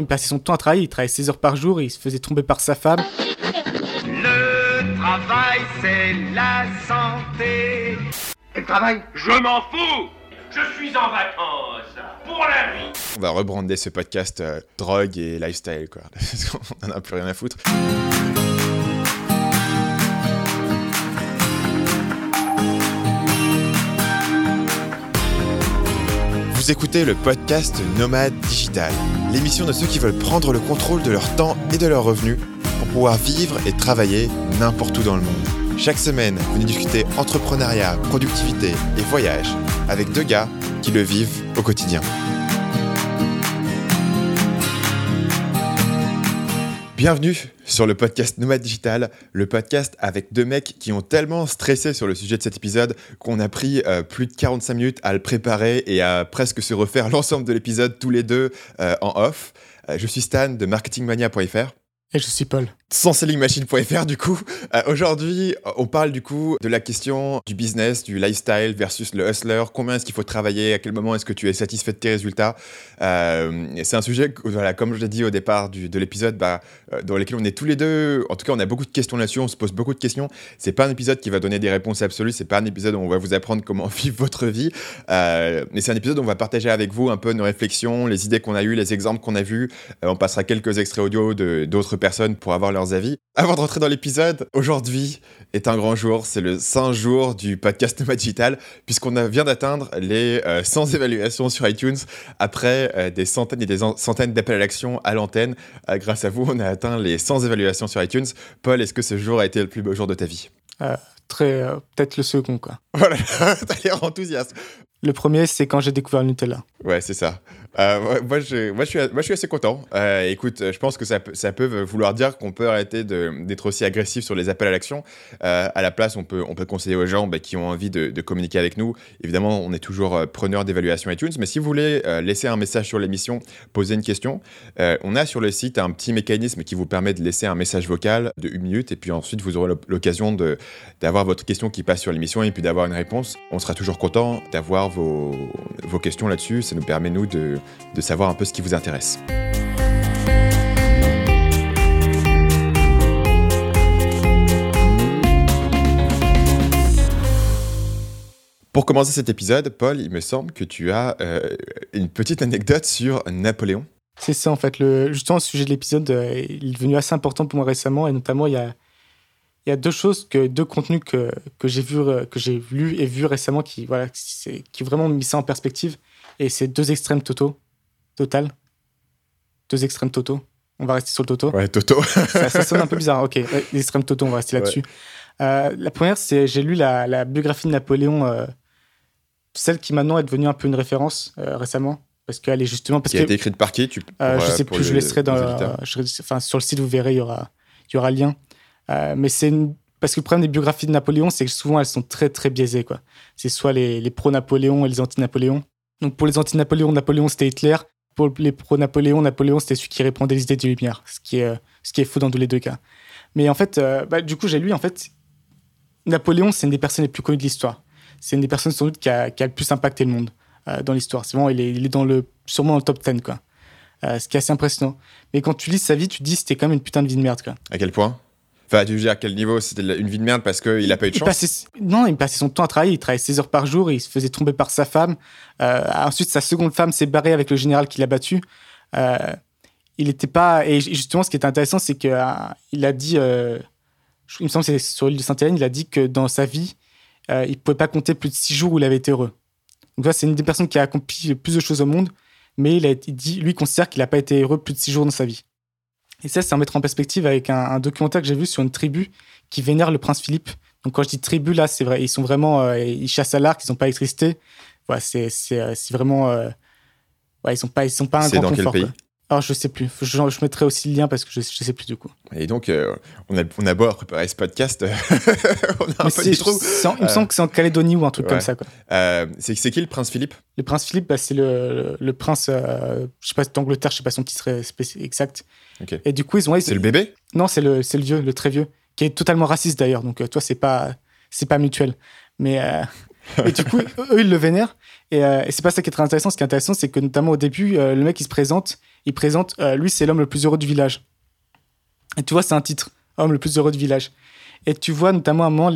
Il passait son temps à travailler, il travaillait 16 heures par jour, et il se faisait tromper par sa femme. Le travail, c'est la santé. Et le travail, je m'en fous. Je suis en vacances pour la vie. On va rebrander ce podcast drogue et lifestyle, quoi. Parce qu'on n'en a plus rien à foutre. Vous écoutez le podcast Nomad Digital, l'émission de ceux qui veulent prendre le contrôle de leur temps et de leurs revenus pour pouvoir vivre et travailler n'importe où dans le monde. Chaque semaine, venez discuter entrepreneuriat, productivité et voyage avec deux gars qui le vivent au quotidien. Bienvenue sur le podcast Nomad Digital, le podcast avec deux mecs qui ont tellement stressé sur le sujet de cet épisode qu'on a pris plus de 45 minutes à le préparer et à presque se refaire l'ensemble de l'épisode tous les deux en off. Je suis Stan de marketingmania.fr. Et je suis Paul. Sans SellingMachine.fr du coup. Aujourd'hui, on parle du coup de la question du business, du lifestyle versus le hustler. Combien est-ce qu'il faut travailler? À quel moment est-ce que tu es satisfait de tes résultats? C'est un sujet, voilà, comme je l'ai dit au départ de l'épisode, dans lequel on est tous les deux. En tout cas, on a beaucoup de questions là-dessus, on se pose beaucoup de questions. C'est pas un épisode qui va donner des réponses absolues, c'est pas un épisode où on va vous apprendre comment vivre votre vie. Mais c'est un épisode où on va partager avec vous un peu nos réflexions, les idées qu'on a eues, les exemples qu'on a vus. On passera quelques extraits audio d'autres personnes pour avoir leurs avis. Avant de rentrer dans l'épisode, aujourd'hui est un grand jour, c'est le 5 jours du podcast Nomad Digital, puisqu'on vient d'atteindre les 100 évaluations sur iTunes après des centaines et des centaines d'appels à l'action à l'antenne. Grâce à vous, on a atteint les 100 évaluations sur iTunes. Paul, est-ce que ce jour a été le plus beau jour de ta vie? Peut-être le second, quoi. Voilà, t'as l'air enthousiaste. Le premier, c'est quand j'ai découvert le Nutella. Ouais, c'est ça. Moi, je suis assez content. Écoute, je pense que ça peut vouloir dire qu'on peut arrêter d'être aussi agressif sur les appels à l'action. À la place, on peut conseiller aux gens qui ont envie de communiquer avec nous. Évidemment, on est toujours preneur d'évaluation iTunes, mais si vous voulez laisser un message sur l'émission, poser une question, on a sur le site un petit mécanisme qui vous permet de laisser un message vocal de 1 minute, et puis ensuite, vous aurez l'occasion d'avoir votre question qui passe sur l'émission et puis d'avoir une réponse. On sera toujours content d'avoir vos questions là-dessus. Ça nous permet, nous, de savoir un peu ce qui vous intéresse. Pour commencer cet épisode, Paul, il me semble que tu as une petite anecdote sur Napoléon. C'est ça, en fait. Justement, le sujet de l'épisode, il est devenu assez important pour moi récemment, et notamment, il y a deux contenus que j'ai lus et vus récemment qui vraiment mis ça en perspective. Et c'est deux extrêmes totaux. Total. Deux extrêmes totaux. On va rester sur le toto. Ouais, toto. ça sonne un peu bizarre. Ok, les extrêmes totaux, on va rester là-dessus. Ouais. La première, c'est j'ai lu la biographie de Napoléon, celle qui maintenant est devenue un peu une référence récemment. Parce qu'elle est justement. Qui a été écrite par qui? Je sais plus, je laisserai dans. Sur le site, vous verrez, il y aura le lien. Mais parce que le problème des biographies de Napoléon, c'est que souvent elles sont très très biaisées, quoi. C'est soit les pro-Napoléon et les anti-Napoléon. Donc pour les anti-Napoléon, Napoléon c'était Hitler. Pour les pro-Napoléon, Napoléon c'était celui qui répandait les idées des Lumières, ce qui est faux dans tous les deux cas. Mais en fait, du coup j'ai lu, en fait, Napoléon c'est une des personnes les plus connues de l'histoire. C'est une des personnes sans doute qui a le plus impacté le monde dans l'histoire. C'est vraiment, il est sûrement dans le top 10, quoi. Ce qui est assez impressionnant. Mais quand tu lis sa vie, tu te dis c'était quand même une putain de vie de merde, quoi. À quel point? Enfin, tu veux dire à quel niveau c'était une vie de merde parce qu'il n'a pas eu de chance? Il passait son temps à travailler. Il travaillait 16 heures par jour. Il se faisait tromper par sa femme. Ensuite, sa seconde femme s'est barrée avec le général qui l'a battu. Il n'était pas... Et justement, ce qui est intéressant, c'est qu'il a dit... il me semble que c'est sur l'île de Saint-Hélène, il a dit que dans sa vie, il ne pouvait pas compter plus de 6 jours où il avait été heureux. Donc là, c'est une des personnes qui a accompli le plus de choses au monde. Mais il considère qu'il n'a pas été heureux plus de 6 jours dans sa vie. Et ça, c'est à mettre en perspective avec un documentaire que j'ai vu sur une tribu qui vénère le prince Philippe. Donc, quand je dis tribu, là, c'est vrai, ils sont vraiment... ils chassent à l'arc, ils n'ont pas d'électricité. Voilà, c'est vraiment... ils n'ont pas un grand confort. C'est dans quel pays ? Alors, je ne sais plus. Je mettrai aussi le lien parce que je ne sais plus du coup. Et donc, on a beau préparer ce podcast. Il me semble que c'est en Calédonie ou un truc comme ça, quoi. C'est qui le prince Philippe ? Le prince Philippe, c'est le prince je sais pas, d'Angleterre, je ne sais pas son titre exact. Okay. Et du coup, ils ont... C'est le bébé ? Non, c'est le vieux, le très vieux, qui est totalement raciste d'ailleurs. Donc, toi, c'est pas mutuel. Mais... et du coup, eux, ils le vénèrent. Et c'est pas ça qui est très intéressant. Ce qui est intéressant, c'est que notamment au début, le mec, il se présente il présente, lui, c'est l'homme le plus heureux du village. Et tu vois, c'est un titre, homme le plus heureux du village. Et tu vois, notamment, à un moment,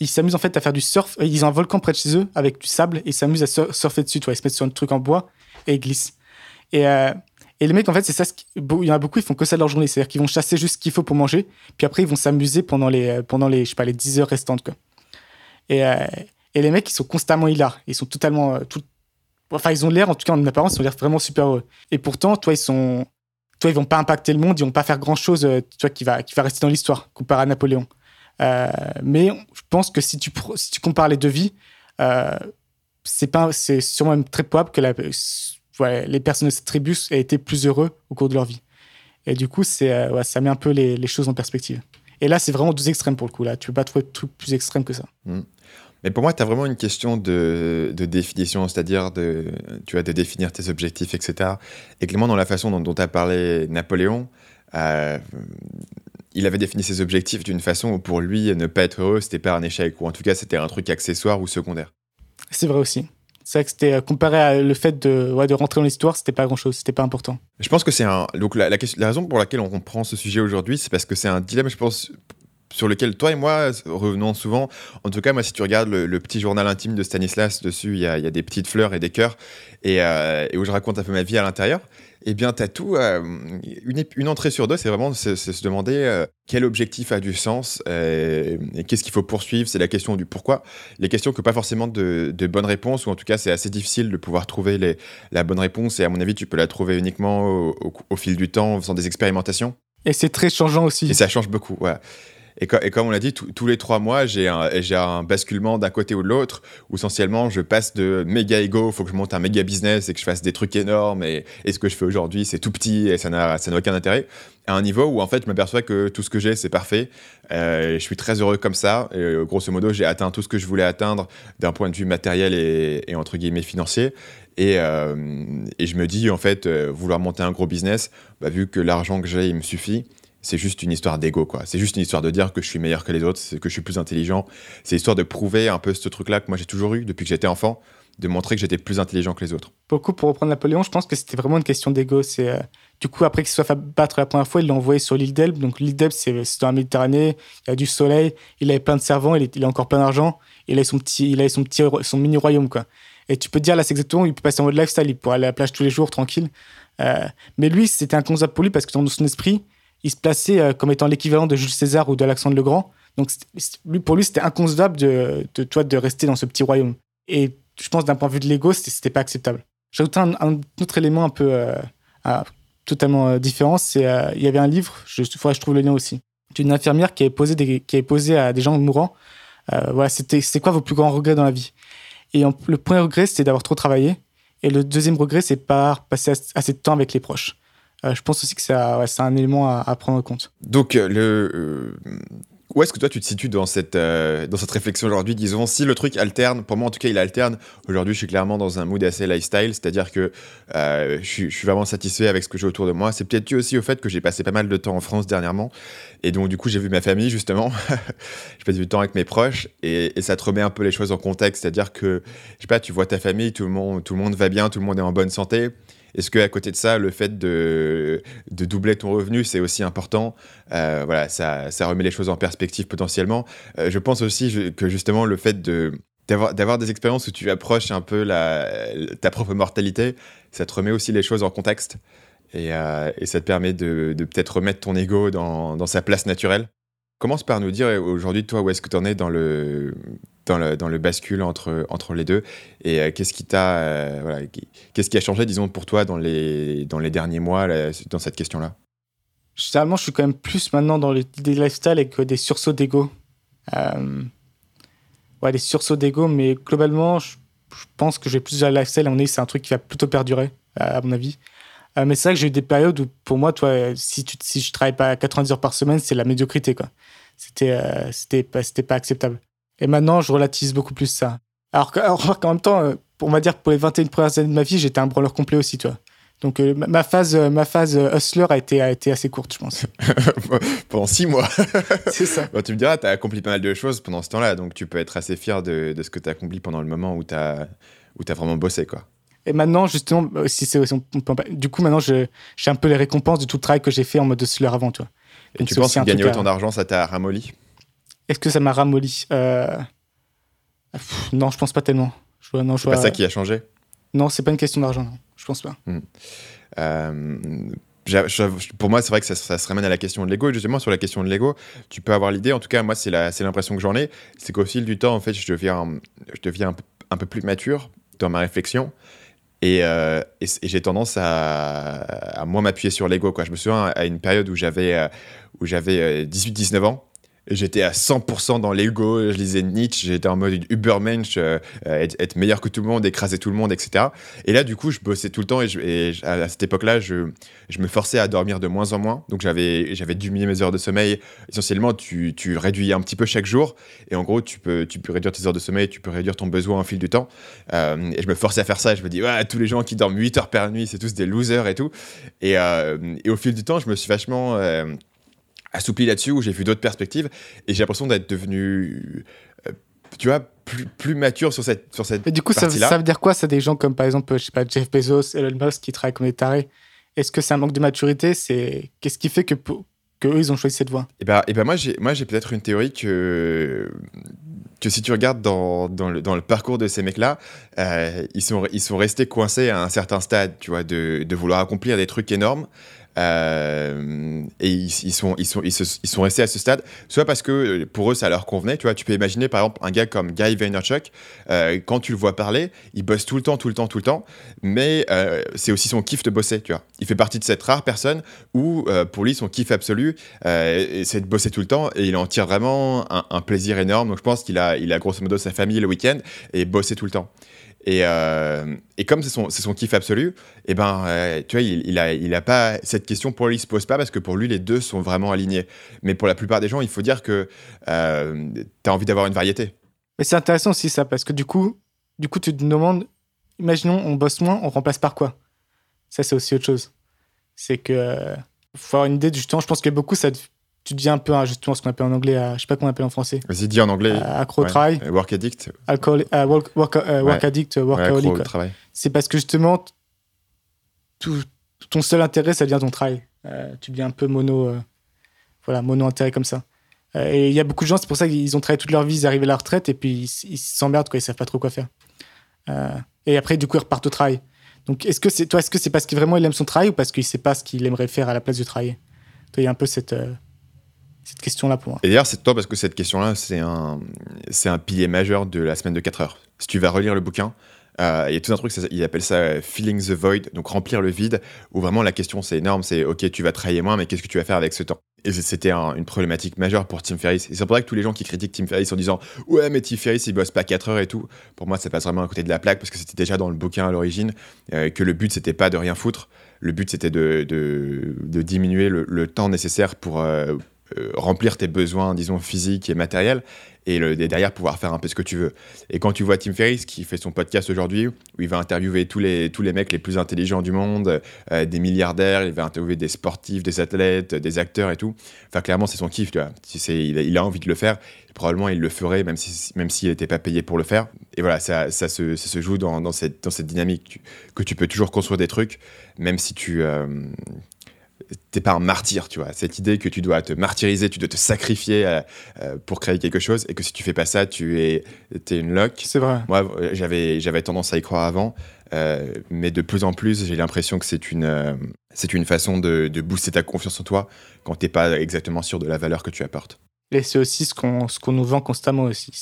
ils s'amusent en fait à faire du surf. Ils ont un volcan près de chez eux avec du sable et ils s'amusent à surfer dessus. Tu vois, ils se mettent sur un truc en bois et ils glissent. Et les mecs, en fait, c'est ça. Il y en a beaucoup, ils font que ça de leur journée. C'est-à-dire qu'ils vont chasser juste ce qu'il faut pour manger. Puis après, ils vont s'amuser pendant les, je sais pas, les 10 heures restantes, quoi. Et les mecs, ils sont constamment hilars. Ils sont totalement... Enfin, ils ont l'air, en tout cas, en apparence, ils ont l'air vraiment super heureux. Et pourtant, toi, ils vont pas impacter le monde. Ils vont pas faire grand-chose, tu vois, qui va rester dans l'histoire, comparé à Napoléon. Mais je pense que si tu compares les deux vies, c'est sûrement même très probable que les personnes de cette tribu aient été plus heureux au cours de leur vie. Et du coup, ça met un peu les choses en perspective. Et là, c'est vraiment deux extrêmes pour le coup. Là, tu peux pas trouver de truc plus extrême que ça. Mais pour moi, tu as vraiment une question de définition, c'est-à-dire de définir tes objectifs, etc. Et clairement, dans la façon dont tu as parlé Napoléon, il avait défini ses objectifs d'une façon où pour lui, ne pas être heureux, c'était pas un échec. Ou en tout cas, c'était un truc accessoire ou secondaire. C'est vrai aussi. C'est vrai que c'était comparé à le fait de rentrer dans l'histoire, c'était pas grand-chose, c'était pas important. Je pense que c'est donc la raison pour laquelle on prend ce sujet aujourd'hui, c'est parce que c'est un dilemme, je pense, sur lequel toi et moi revenons souvent. En tout cas, moi, si tu regardes le petit journal intime de Stanislas, dessus, il y a des petites fleurs et des cœurs, et où je raconte un peu ma vie à l'intérieur. Eh bien, t'as tout. Une entrée sur deux, c'est vraiment se demander quel objectif a du sens et qu'est-ce qu'il faut poursuivre. C'est la question du pourquoi. Les questions que pas forcément de bonnes réponses, ou en tout cas, c'est assez difficile de pouvoir trouver la bonne réponse. Et à mon avis, tu peux la trouver uniquement au fil du temps, en faisant des expérimentations. Et c'est très changeant aussi. Et ça change beaucoup, voilà. Et comme on l'a dit, tous les 3 mois, j'ai un basculement d'un côté ou de l'autre, où essentiellement, je passe de méga ego, il faut que je monte un méga business et que je fasse des trucs énormes, et ce que je fais aujourd'hui, c'est tout petit et ça n'a aucun intérêt, à un niveau où en fait, je m'aperçois que tout ce que j'ai, c'est parfait. Je suis très heureux comme ça. Et, grosso modo, j'ai atteint tout ce que je voulais atteindre d'un point de vue matériel et entre guillemets financier. Et je me dis, en fait, vouloir monter un gros business, bah, vu que l'argent que j'ai, il me suffit. C'est juste une histoire d'ego, quoi. C'est juste une histoire de dire que je suis meilleur que les autres, que je suis plus intelligent. C'est histoire de prouver un peu ce truc-là que moi j'ai toujours eu depuis que j'étais enfant, de montrer que j'étais plus intelligent que les autres. Beaucoup pour reprendre Napoléon, je pense que c'était vraiment une question d'ego. C'est du coup après qu'il soit fait battre la première fois, il l'a envoyé sur l'île d'Elbe. Donc l'île d'Elbe, c'est dans la Méditerranée, il y a du soleil, il avait plein de servants, il a encore plein d'argent, il avait son mini royaume, quoi. Et tu peux te dire là, c'est exactement, il peut passer en mode lifestyle, il peut aller à la plage tous les jours tranquille. Mais lui, c'était inconcevable pour lui parce que dans son esprit, il se plaçait comme étant l'équivalent de Jules César ou d'Alexandre le Grand. Donc, pour lui, c'était inconcevable de rester dans ce petit royaume. Et je pense, d'un point de vue de l'ego, c'était pas acceptable. J'ajoute un autre élément un peu totalement différent. C'est, il y avait un livre, je trouve le lien aussi, d'une infirmière qui avait posé à des gens mourants. C'est quoi vos plus grands regrets dans la vie ? Et le premier regret, c'était d'avoir trop travaillé. Et le deuxième regret, c'est pas passer assez de temps avec les proches. Je pense aussi que c'est un élément à prendre en compte. Donc, où est-ce que toi, tu te situes dans cette réflexion aujourd'hui ? Disons, si le truc alterne, pour moi en tout cas, il alterne. Aujourd'hui, je suis clairement dans un mood assez lifestyle, c'est-à-dire que je suis vraiment satisfait avec ce que j'ai autour de moi. C'est peut-être dû aussi au fait que j'ai passé pas mal de temps en France dernièrement. Et donc, du coup, j'ai vu ma famille, justement. Je passe du temps avec mes proches et ça te remet un peu les choses en contexte. C'est-à-dire que, je sais pas, tu vois ta famille, tout le monde va bien, tout le monde est en bonne santé. Est-ce qu'à côté de ça, le fait de doubler ton revenu, c'est aussi important ? Ça remet les choses en perspective potentiellement. Je pense aussi que justement, le fait d'avoir des expériences où tu approches un peu ta propre mortalité, ça te remet aussi les choses en contexte et ça te permet de peut-être remettre ton ego dans sa place naturelle. Commence par nous dire aujourd'hui, toi, où est-ce que tu en es dans le bascule entre les deux et qu'est-ce qui a changé, disons, pour toi dans les derniers mois là, dans cette question-là? Généralement, je suis quand même plus maintenant dans des lifestyle et que des sursauts d'ego. Des sursauts d'ego, mais globalement, je pense que j'ai plus à lifestyle. À mon avis, c'est un truc qui va plutôt perdurer, à mon avis. Mais c'est vrai que j'ai eu des périodes où, pour moi, toi, si je travaille pas 90 heures par semaine, c'est la médiocrité, quoi. C'était pas acceptable. Et maintenant, je relativise beaucoup plus ça. Alors qu'en même temps, on va dire que pour les 21 premières années de ma vie, j'étais un branleur complet aussi, toi. Donc, ma phase hustler a été assez courte, je pense. Pendant 6 mois. C'est ça. Bon, tu me diras, tu as accompli pas mal de choses pendant ce temps-là, donc tu peux être assez fier de ce que tu as accompli pendant le moment où tu as vraiment bossé, quoi. Et maintenant, justement, maintenant, j'ai un peu les récompenses de tout le travail que j'ai fait en mode hustler avant, tu vois. Et tu penses que gagner autant d'argent, ça t'a ramolli? Est-ce que ça m'a ramolli? Non, je pense pas tellement. C'est pas ça qui a changé? Non, c'est pas une question d'argent, non. Je pense pas. Pour moi, c'est vrai que ça se ramène à la question de l'ego. Et justement, sur la question de l'ego, tu peux avoir l'idée, en tout cas, moi, c'est l'impression que j'en ai, c'est qu'au fil du temps, en fait, je deviens un peu plus mature dans ma réflexion. Et j'ai tendance à moins m'appuyer sur l'ego, quoi. Je me souviens à une période où j'avais 18-19 ans. J'étais à 100% dans l'ego, je lisais Nietzsche, j'étais en mode Übermensch, être meilleur que tout le monde, écraser tout le monde, etc. Et là, du coup, je bossais tout le temps et à cette époque-là, je me forçais à dormir de moins en moins. Donc, j'avais diminué mes heures de sommeil. Essentiellement, tu réduis un petit peu chaque jour. Et en gros, tu peux réduire tes heures de sommeil, tu peux réduire ton besoin au fil du temps. Et je me forçais à faire ça. Je me dis, ouais, tous les gens qui dorment 8 heures par nuit, c'est tous des losers et tout. Et au fil du temps, je me suis vachement... assoupli là-dessus, où j'ai vu d'autres perspectives et j'ai l'impression d'être devenu tu vois, plus mature sur cette partie-là. Et du coup, ça veut dire quoi, ça, des gens comme par exemple, je sais pas, Jeff Bezos, Elon Musk qui travaillent comme des tarés? Est-ce que c'est un manque de maturité? Qu'est-ce qui fait que eux, ils ont choisi cette voie? Et ben moi j'ai peut-être une théorie que si tu regardes dans le parcours de ces mecs-là, ils sont restés coincés à un certain stade, tu vois, de vouloir accomplir des trucs énormes. Et ils sont restés à ce stade, soit parce que pour eux ça leur convenait, tu vois. Tu peux imaginer par exemple un gars comme Guy Vaynerchuk, quand tu le vois parler, il bosse tout le temps, mais c'est aussi son kiff de bosser, tu vois. Il fait partie de cette rare personne où pour lui son kiff absolu c'est de bosser tout le temps et il en tire vraiment un plaisir énorme. Donc je pense qu'il a grosso modo sa famille le week-end et bosser tout le temps. Et comme c'est son kiff absolu, et ben, tu vois, il a pas cette question, pour lui il se pose pas, parce que pour lui les deux sont vraiment alignés. Mais pour la plupart des gens, il faut dire que t'as envie d'avoir une variété. Mais c'est intéressant aussi ça, parce que du coup tu te demandes, imaginons on bosse moins, on remplace par quoi? Ça c'est aussi autre chose. C'est que faut avoir une idée du temps. Je pense que beaucoup ça. Tu deviens un peu, justement, ce qu'on appelle en anglais, je sais pas comment on appelle en français. Vas-y, dis en anglais. Accro au travail. Work addict. Work addict, workaholic. Accro au travail. C'est parce que justement, ton seul intérêt, ça devient ton travail. Tu deviens un peu mono-intérêt comme ça. Et il y a beaucoup de gens, c'est pour ça qu'ils ont travaillé toute leur vie, ils arrivent à la retraite et puis ils s'emmerdent, quoi, ils savent pas trop quoi faire. Et après, du coup, ils repartent au travail. Donc, est-ce que c'est parce qu'il vraiment il aime son travail ou parce qu'il sait pas ce qu'il aimerait faire à la place de travailler? Il y a un peu cette question-là pour moi. Et d'ailleurs, c'est toi, parce que cette question-là, c'est un pilier majeur de la semaine de 4 heures. Si tu vas relire le bouquin, il y a tout un truc, il appelle ça « filling the void », donc remplir le vide, où vraiment la question, c'est énorme, c'est « ok, tu vas travailler moins, mais qu'est-ce que tu vas faire avec ce temps ?» Et c'était une problématique majeure pour Tim Ferriss. Et c'est pour ça que tous les gens qui critiquent Tim Ferriss en disant « ouais, mais Tim Ferriss, il bosse pas 4 heures et tout », pour moi, ça passe vraiment à côté de la plaque, parce que c'était déjà dans le bouquin à l'origine, que le but, c'était pas de rien foutre, le but, c'était de diminuer le temps nécessaire pour... remplir tes besoins, disons, physiques et matériels, et derrière pouvoir faire un peu ce que tu veux. Et quand tu vois Tim Ferriss qui fait son podcast aujourd'hui, où il va interviewer tous les mecs les plus intelligents du monde, des milliardaires, il va interviewer des sportifs, des athlètes, des acteurs et tout, enfin clairement c'est son kiff, tu vois. Il a envie de le faire, probablement il le ferait même s'il n'était pas payé pour le faire. Et voilà, ça se joue dans cette dynamique, que tu peux toujours construire des trucs, même si tu... t'es pas un martyr, tu vois. Cette idée que tu dois te martyriser, tu dois te sacrifier pour créer quelque chose, et que si tu fais pas ça, t'es une loque. C'est vrai. Moi, j'avais tendance à y croire avant, mais de plus en plus, j'ai l'impression que c'est une façon de booster ta confiance en toi quand t'es pas exactement sûr de la valeur que tu apportes. Et c'est aussi ce qu'on nous vend constamment aussi.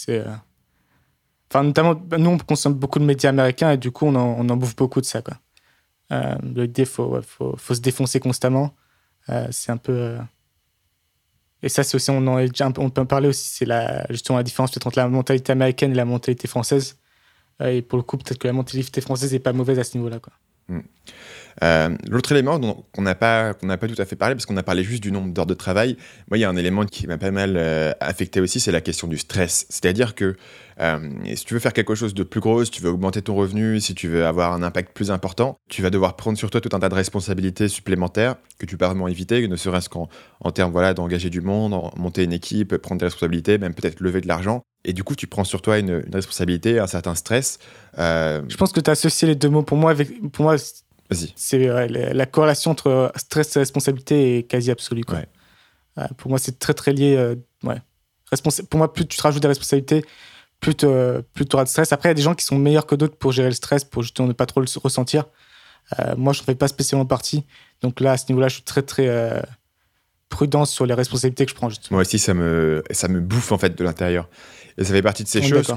Enfin, notamment, nous, on consomme beaucoup de médias américains et du coup, on en bouffe beaucoup de ça, quoi. L'idée, faut se défoncer constamment, c'est un peu et ça c'est aussi, on peut en parler aussi, c'est justement la différence peut-être entre la mentalité américaine et la mentalité française, et pour le coup peut-être que la mentalité française n'est pas mauvaise à ce niveau-là, quoi. L'autre élément dont qu'on n'a pas tout à fait parlé, parce qu'on a parlé juste du nombre d'heures de travail, moi il y a un élément qui m'a pas mal affecté aussi, c'est la question du stress. C'est-à-dire que si tu veux faire quelque chose de plus gros, si tu veux augmenter ton revenu, si tu veux avoir un impact plus important, tu vas devoir prendre sur toi tout un tas de responsabilités supplémentaires que tu peux pas vraiment éviter, ne serait-ce qu'en termes, voilà, d'engager du monde, monter une équipe, prendre des responsabilités, même peut-être lever de l'argent. Et du coup, tu prends sur toi une responsabilité, un certain stress. Je pense que tu as associé les deux mots. Pour moi, vas-y. C'est la corrélation entre stress et responsabilité est quasi absolue. Quoi. Ouais. Pour moi, c'est très, très lié. Ouais. Pour moi, plus tu te rajoutes des responsabilités, plus tu auras de stress. Après, il y a des gens qui sont meilleurs que d'autres pour gérer le stress, pour justement ne pas trop le ressentir. Moi, je n'en fais pas spécialement partie. Donc là, à ce niveau-là, je suis très, très... prudence sur les responsabilités que je prends. Moi aussi, ça me bouffe en fait de l'intérieur. Et ça fait partie de ces choses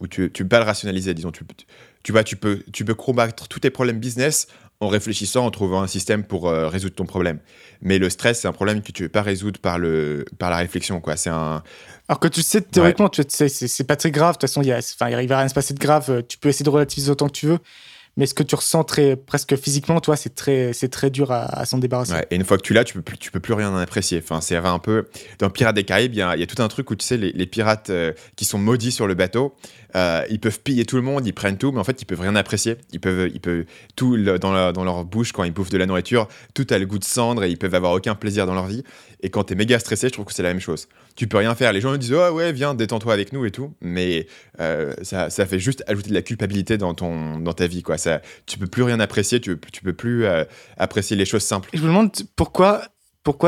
où tu peux pas le rationaliser, disons. Tu peux combattre tous tes problèmes business en réfléchissant, en trouvant un système pour résoudre ton problème. Mais le stress, c'est un problème que tu ne peux pas résoudre par la réflexion, quoi. C'est un... Alors que tu sais, théoriquement, tu sais, c'est pas très grave. De toute façon, il va rien se passer de grave. Tu peux essayer de relativiser autant que tu veux. Mais ce que tu ressens presque physiquement, toi, c'est très dur à s'en débarrasser. Ouais, et une fois que tu l'as, tu peux plus rien en apprécier. Enfin, c'est un peu... Dans Pirates des Caraïbes, il y a tout un truc où, tu sais, les pirates qui sont maudits sur le bateau, ils peuvent piller tout le monde, ils prennent tout, mais en fait, ils peuvent rien apprécier. Ils peuvent tout dans leur bouche, quand ils bouffent de la nourriture, tout a le goût de cendre et ils peuvent avoir aucun plaisir dans leur vie. Et quand t'es méga stressé, je trouve que c'est la même chose. Tu peux rien faire. Les gens disent « Ah ouais, viens, détends-toi avec nous et tout », mais ça fait juste ajouter de la culpabilité dans ta vie, quoi. Ça, tu peux plus rien apprécier, tu peux plus apprécier les choses simples. Et je me demande pourquoi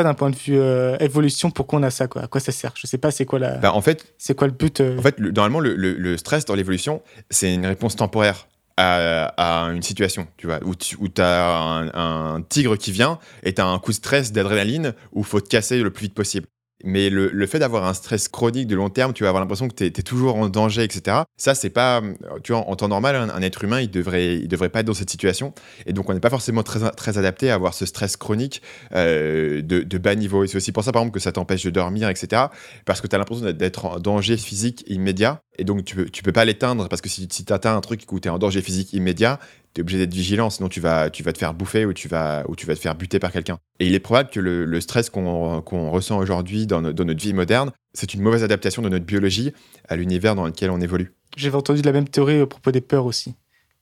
d'un point de vue évolution, pourquoi on a ça, quoi. À quoi ça sert? Je sais pas, c'est quoi la... Bah, en fait, c'est quoi le but En fait, normalement, le stress dans l'évolution, c'est une réponse temporaire à une situation, tu vois, où t'as un tigre qui vient et t'as un coup de stress, d'adrénaline, où faut te casser le plus vite possible. Mais le fait d'avoir un stress chronique de long terme, tu vas avoir l'impression que t'es toujours en danger, etc. Ça, c'est pas... Tu vois, en temps normal, un être humain, il devrait pas être dans cette situation. Et donc, on n'est pas forcément très, très adapté à avoir ce stress chronique de bas niveau. Et c'est aussi pour ça, par exemple, que ça t'empêche de dormir, etc. Parce que t'as l'impression d'être en danger physique immédiat. Et donc, tu peux pas l'éteindre, parce que si t'atteins un truc où t'es en danger physique immédiat, t'es obligé d'être vigilant, sinon tu vas te faire bouffer ou tu vas te faire buter par quelqu'un. Et il est probable que le stress qu'on ressent aujourd'hui dans notre vie moderne, c'est une mauvaise adaptation de notre biologie à l'univers dans lequel on évolue. J'avais entendu la même théorie au propos des peurs aussi,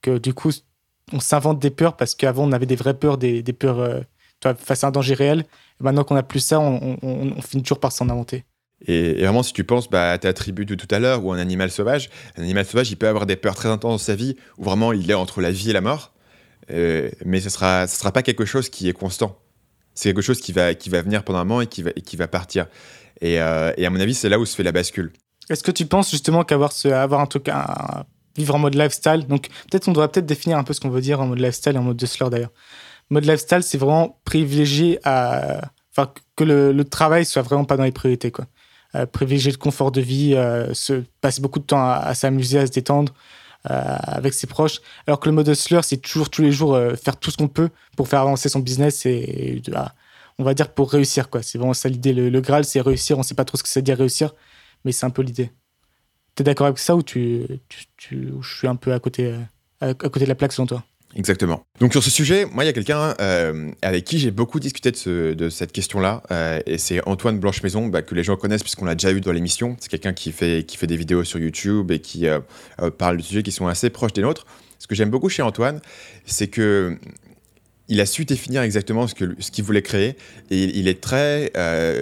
que du coup, on s'invente des peurs parce qu'avant, on avait des vraies peurs, des peurs face à un danger réel. Et maintenant qu'on n'a plus ça, on finit toujours par s'en inventer. Et vraiment, si tu penses à ta tribu de tout à l'heure ou un animal sauvage, il peut avoir des peurs très intenses dans sa vie où vraiment il est entre la vie et la mort. Mais ce sera pas quelque chose qui est constant. C'est quelque chose qui va venir pendant un moment et qui va partir. Et à mon avis, c'est là où se fait la bascule. Est-ce que tu penses justement qu'avoir vivre en mode lifestyle, donc peut-être on devrait définir un peu ce qu'on veut dire en mode lifestyle et en mode hustler d'ailleurs. Mode lifestyle, c'est vraiment privilégié que le travail soit vraiment pas dans les priorités, quoi. Privilégier le confort de vie, passer beaucoup de temps à s'amuser, à se détendre avec ses proches. Alors que le mode hustler, c'est toujours tous les jours faire tout ce qu'on peut pour faire avancer son business et on va dire pour réussir, quoi. C'est vraiment ça l'idée. Le Graal, c'est réussir. On ne sait pas trop ce que ça veut dire réussir, mais c'est un peu l'idée. Tu es d'accord avec ça ou je suis un peu à côté de la plaque selon toi? Exactement. Donc sur ce sujet, moi il y a quelqu'un avec qui j'ai beaucoup discuté de cette question-là, et c'est Antoine Blanchemaison, que les gens connaissent puisqu'on l'a déjà eu dans l'émission. C'est quelqu'un qui fait des vidéos sur YouTube et qui parle de sujets qui sont assez proches des nôtres. Ce que j'aime beaucoup chez Antoine, c'est que il a su définir exactement ce qu'il voulait créer, et il est très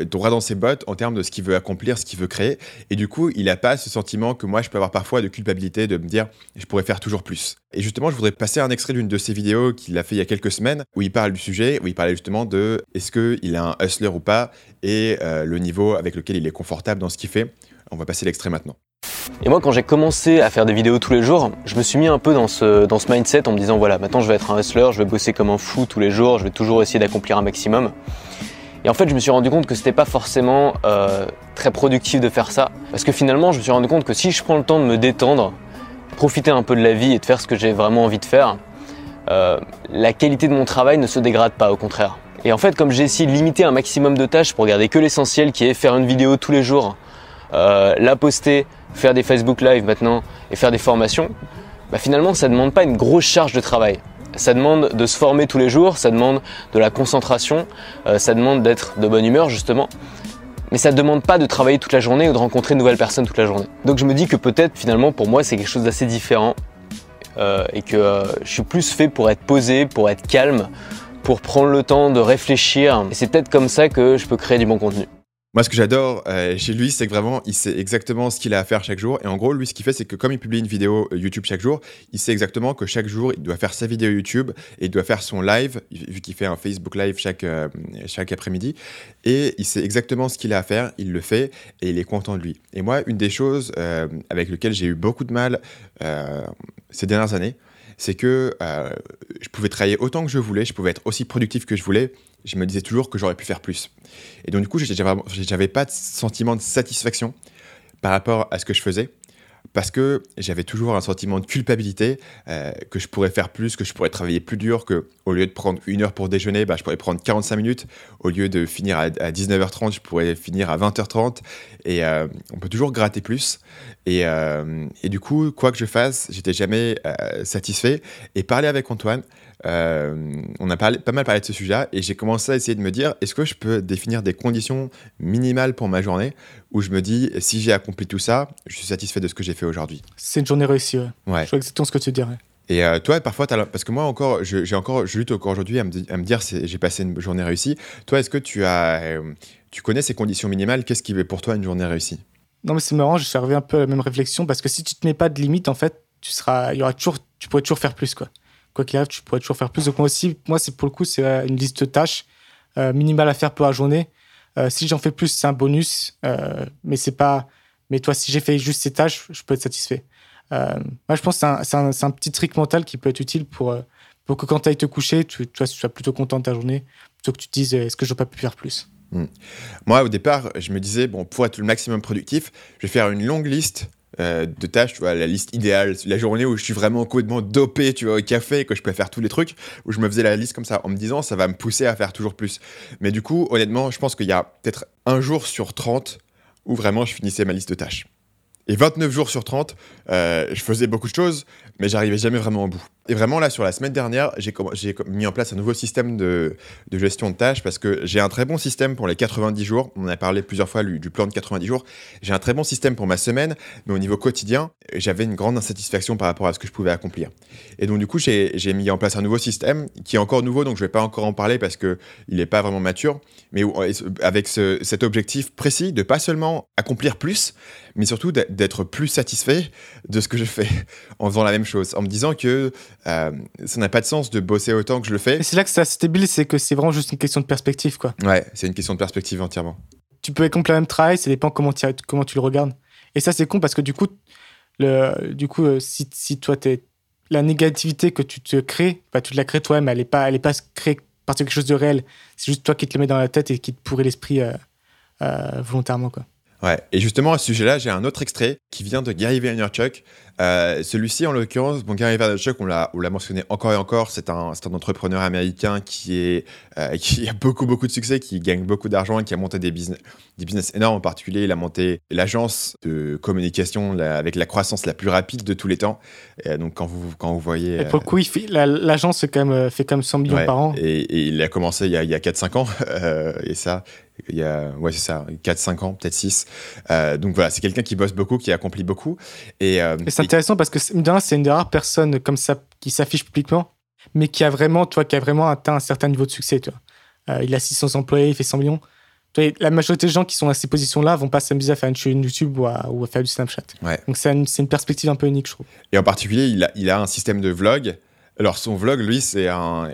droit dans ses bottes en termes de ce qu'il veut accomplir, ce qu'il veut créer, et du coup, il n'a pas ce sentiment que moi, je peux avoir parfois de culpabilité, de me dire « je pourrais faire toujours plus ». Et justement, je voudrais passer un extrait d'une de ses vidéos qu'il a fait il y a quelques semaines, où il parle du sujet, où il parlait justement de « est-ce qu'il est un hustler ou pas ?» et le niveau avec lequel il est confortable dans ce qu'il fait. On va passer l'extrait maintenant. Et moi, quand j'ai commencé à faire des vidéos tous les jours, je me suis mis un peu dans ce mindset en me disant voilà, maintenant je vais être un hustler, je vais bosser comme un fou tous les jours, je vais toujours essayer d'accomplir un maximum. Et en fait, je me suis rendu compte que c'était pas forcément très productif de faire ça, parce que finalement, je me suis rendu compte que si je prends le temps de me détendre, profiter un peu de la vie et de faire ce que j'ai vraiment envie de faire, la qualité de mon travail ne se dégrade pas, au contraire. Et en fait, comme j'ai essayé de limiter un maximum de tâches pour garder que l'essentiel, qui est faire une vidéo tous les jours, la poster, faire des Facebook Live maintenant et faire des formations, finalement ça ne demande pas une grosse charge de travail. Ça demande de se former tous les jours, ça demande de la concentration, ça demande d'être de bonne humeur justement, mais ça ne demande pas de travailler toute la journée ou de rencontrer de nouvelles personnes toute la journée. Donc je me dis que peut-être finalement pour moi c'est quelque chose d'assez différent et que je suis plus fait pour être posé, pour être calme, pour prendre le temps de réfléchir, et c'est peut-être comme ça que je peux créer du bon contenu. Moi, ce que j'adore chez lui, c'est que vraiment, il sait exactement ce qu'il a à faire chaque jour. Et en gros, lui, ce qu'il fait, c'est que comme il publie une vidéo YouTube chaque jour, il sait exactement que chaque jour, il doit faire sa vidéo YouTube et il doit faire son live, vu qu'il fait un Facebook Live chaque après-midi. Et il sait exactement ce qu'il a à faire, il le fait et il est content de lui. Et moi, une des choses avec lesquelles j'ai eu beaucoup de mal ces dernières années, c'est que je pouvais travailler autant que je voulais, je pouvais être aussi productif que je voulais, je me disais toujours que j'aurais pu faire plus. Et donc du coup, j'avais pas de sentiment de satisfaction par rapport à ce que je faisais, parce que j'avais toujours un sentiment de culpabilité, que je pourrais faire plus, que je pourrais travailler plus dur, qu'au lieu de prendre une heure pour déjeuner, bah, je pourrais prendre 45 minutes, au lieu de finir à 19h30, je pourrais finir à 20h30, et on peut toujours gratter plus, et du coup, quoi que je fasse, j'étais jamais satisfait, et parler avec Antoine, on a pas mal parlé de ce sujet-là et j'ai commencé à essayer de me dire est-ce que je peux définir des conditions minimales pour ma journée où je me dis si j'ai accompli tout ça, je suis satisfait de ce que j'ai fait aujourd'hui. C'est une journée réussie, ouais. Je vois exactement ce que tu dirais. Et toi, parfois, parce que moi, encore, je lutte encore aujourd'hui à me dire j'ai passé une journée réussie. Toi, est-ce que tu connais ces conditions minimales? Qu'est-ce qui est pour toi une journée réussie? Non, mais c'est marrant, je suis arrivé un peu à la même réflexion parce que si tu ne te mets pas de limite, en fait, tu pourrais toujours faire plus, quoi. Quoi qu'il arrive, tu pourrais toujours faire plus. Donc, moi, c'est pour le coup, c'est une liste de tâches minimales à faire pour la journée. Si j'en fais plus, c'est un bonus. Mais toi, si j'ai fait juste ces tâches, je peux être satisfait. Moi, je pense que c'est un petit trick mental qui peut être utile pour que quand tu ailles te coucher, tu sois plutôt content de ta journée, plutôt que tu te dises est-ce que je n'aurais pas pu faire plus. Moi, au départ, je me disais pour être le maximum productif, je vais faire une longue liste de tâches, tu vois, la liste idéale, la journée où je suis vraiment complètement dopé, tu vois, au café, que je peux faire tous les trucs, où je me faisais la liste comme ça, en me disant, ça va me pousser à faire toujours plus. Mais du coup, honnêtement, je pense qu'il y a peut-être un jour sur 30 où vraiment je finissais ma liste de tâches. Et 29 jours sur 30, je faisais beaucoup de choses, mais j'arrivais jamais vraiment au bout. Et vraiment, là, sur la semaine dernière, j'ai mis en place un nouveau système de gestion de tâches parce que j'ai un très bon système pour les 90 jours. On a parlé plusieurs fois du plan de 90 jours. J'ai un très bon système pour ma semaine, mais au niveau quotidien, j'avais une grande insatisfaction par rapport à ce que je pouvais accomplir. Et donc, du coup, j'ai mis en place un nouveau système qui est encore nouveau, donc je ne vais pas encore en parler parce qu'il n'est pas vraiment mature, mais avec cet objectif précis de pas seulement accomplir plus, mais surtout d'être plus satisfait de ce que je fais en faisant la même chose, en me disant que ça n'a pas de sens de bosser autant que je le fais. Et c'est là que ça se stabilise, c'est que c'est vraiment juste une question de perspective, quoi. Ouais, c'est une question de perspective entièrement. Tu peux accomplir le même travail, ça dépend comment tu le regardes. Et ça, c'est con parce que du coup, si toi, la négativité que tu te crées, bah, tu te la crées toi-même, elle n'est pas créée par quelque chose de réel. C'est juste toi qui te le mets dans la tête et qui te pourrit l'esprit volontairement, quoi. Ouais, et justement à ce sujet-là, j'ai un autre extrait qui vient de Gary Vaynerchuk. Celui-ci, en l'occurrence, Gary Vaynerchuk, on l'a mentionné encore et encore, c'est un entrepreneur américain qui a beaucoup, beaucoup de succès, qui gagne beaucoup d'argent et qui a monté des business énormes. En particulier, il a monté l'agence de communication avec la croissance la plus rapide de tous les temps. Donc, quand vous voyez... Et pour le coup, l'agence fait quand même 100 millions par an. Et il a commencé il y a 4-5 ans, et ça... Il y a, ouais, c'est ça, 4-5 ans, peut-être 6. Donc voilà, c'est quelqu'un qui bosse beaucoup, qui accomplit beaucoup. Et c'est intéressant parce que c'est une des rares personnes comme ça qui s'affiche publiquement, mais qui a vraiment atteint un certain niveau de succès. Tu vois. Il a 600 employés, il fait 100 millions. Tu vois, la majorité des gens qui sont à ces positions-là vont pas s'amuser à faire une chaîne YouTube ou à faire du Snapchat. Ouais. Donc c'est une perspective un peu unique, je trouve. Et en particulier, il a un système de vlog. Alors, son vlog, lui, c'est un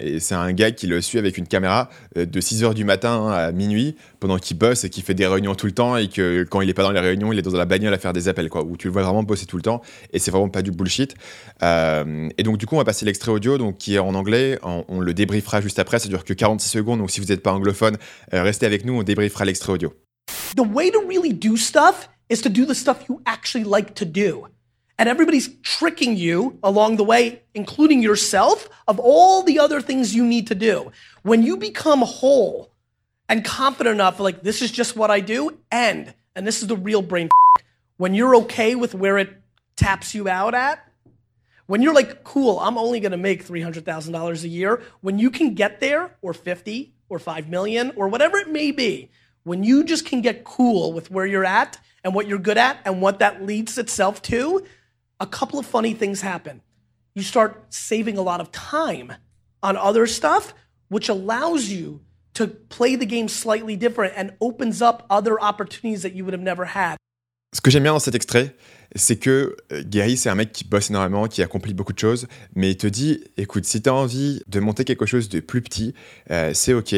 gars qui le suit avec une caméra de 6h du matin à minuit pendant qu'il bosse et qu'il fait des réunions tout le temps et que quand il n'est pas dans les réunions, il est dans la bagnole à faire des appels, quoi, où tu le vois vraiment bosser tout le temps et c'est vraiment pas du bullshit. Et donc, du coup, on va passer l'extrait audio donc, qui est en anglais. On le débriefera juste après. Ça dure que 46 secondes. Donc, si vous n'êtes pas anglophone, restez avec nous. On débriefera l'extrait audio. The way to really do stuff is to do the stuff you actually like to do. And everybody's tricking you along the way, including yourself, of all the other things you need to do. When you become whole and confident enough, like, this is just what I do, and this is the real brain when you're okay with where it taps you out at, when you're like, cool, I'm only going to make $300,000 a year, when you can get there, or 50, or 5 million, or whatever it may be, when you just can get cool with where you're at and what you're good at and what that leads itself to, a couple of funny things happen. You start saving a lot of time on other stuff, which allows you to play the game slightly different and opens up other opportunities that you would have never had. Ce que j'aime bien dans cet extrait, c'est que Gary, c'est un mec qui bosse énormément, qui accomplit beaucoup de choses, mais il te dit, écoute, si tu as envie de monter quelque chose de plus petit, c'est OK,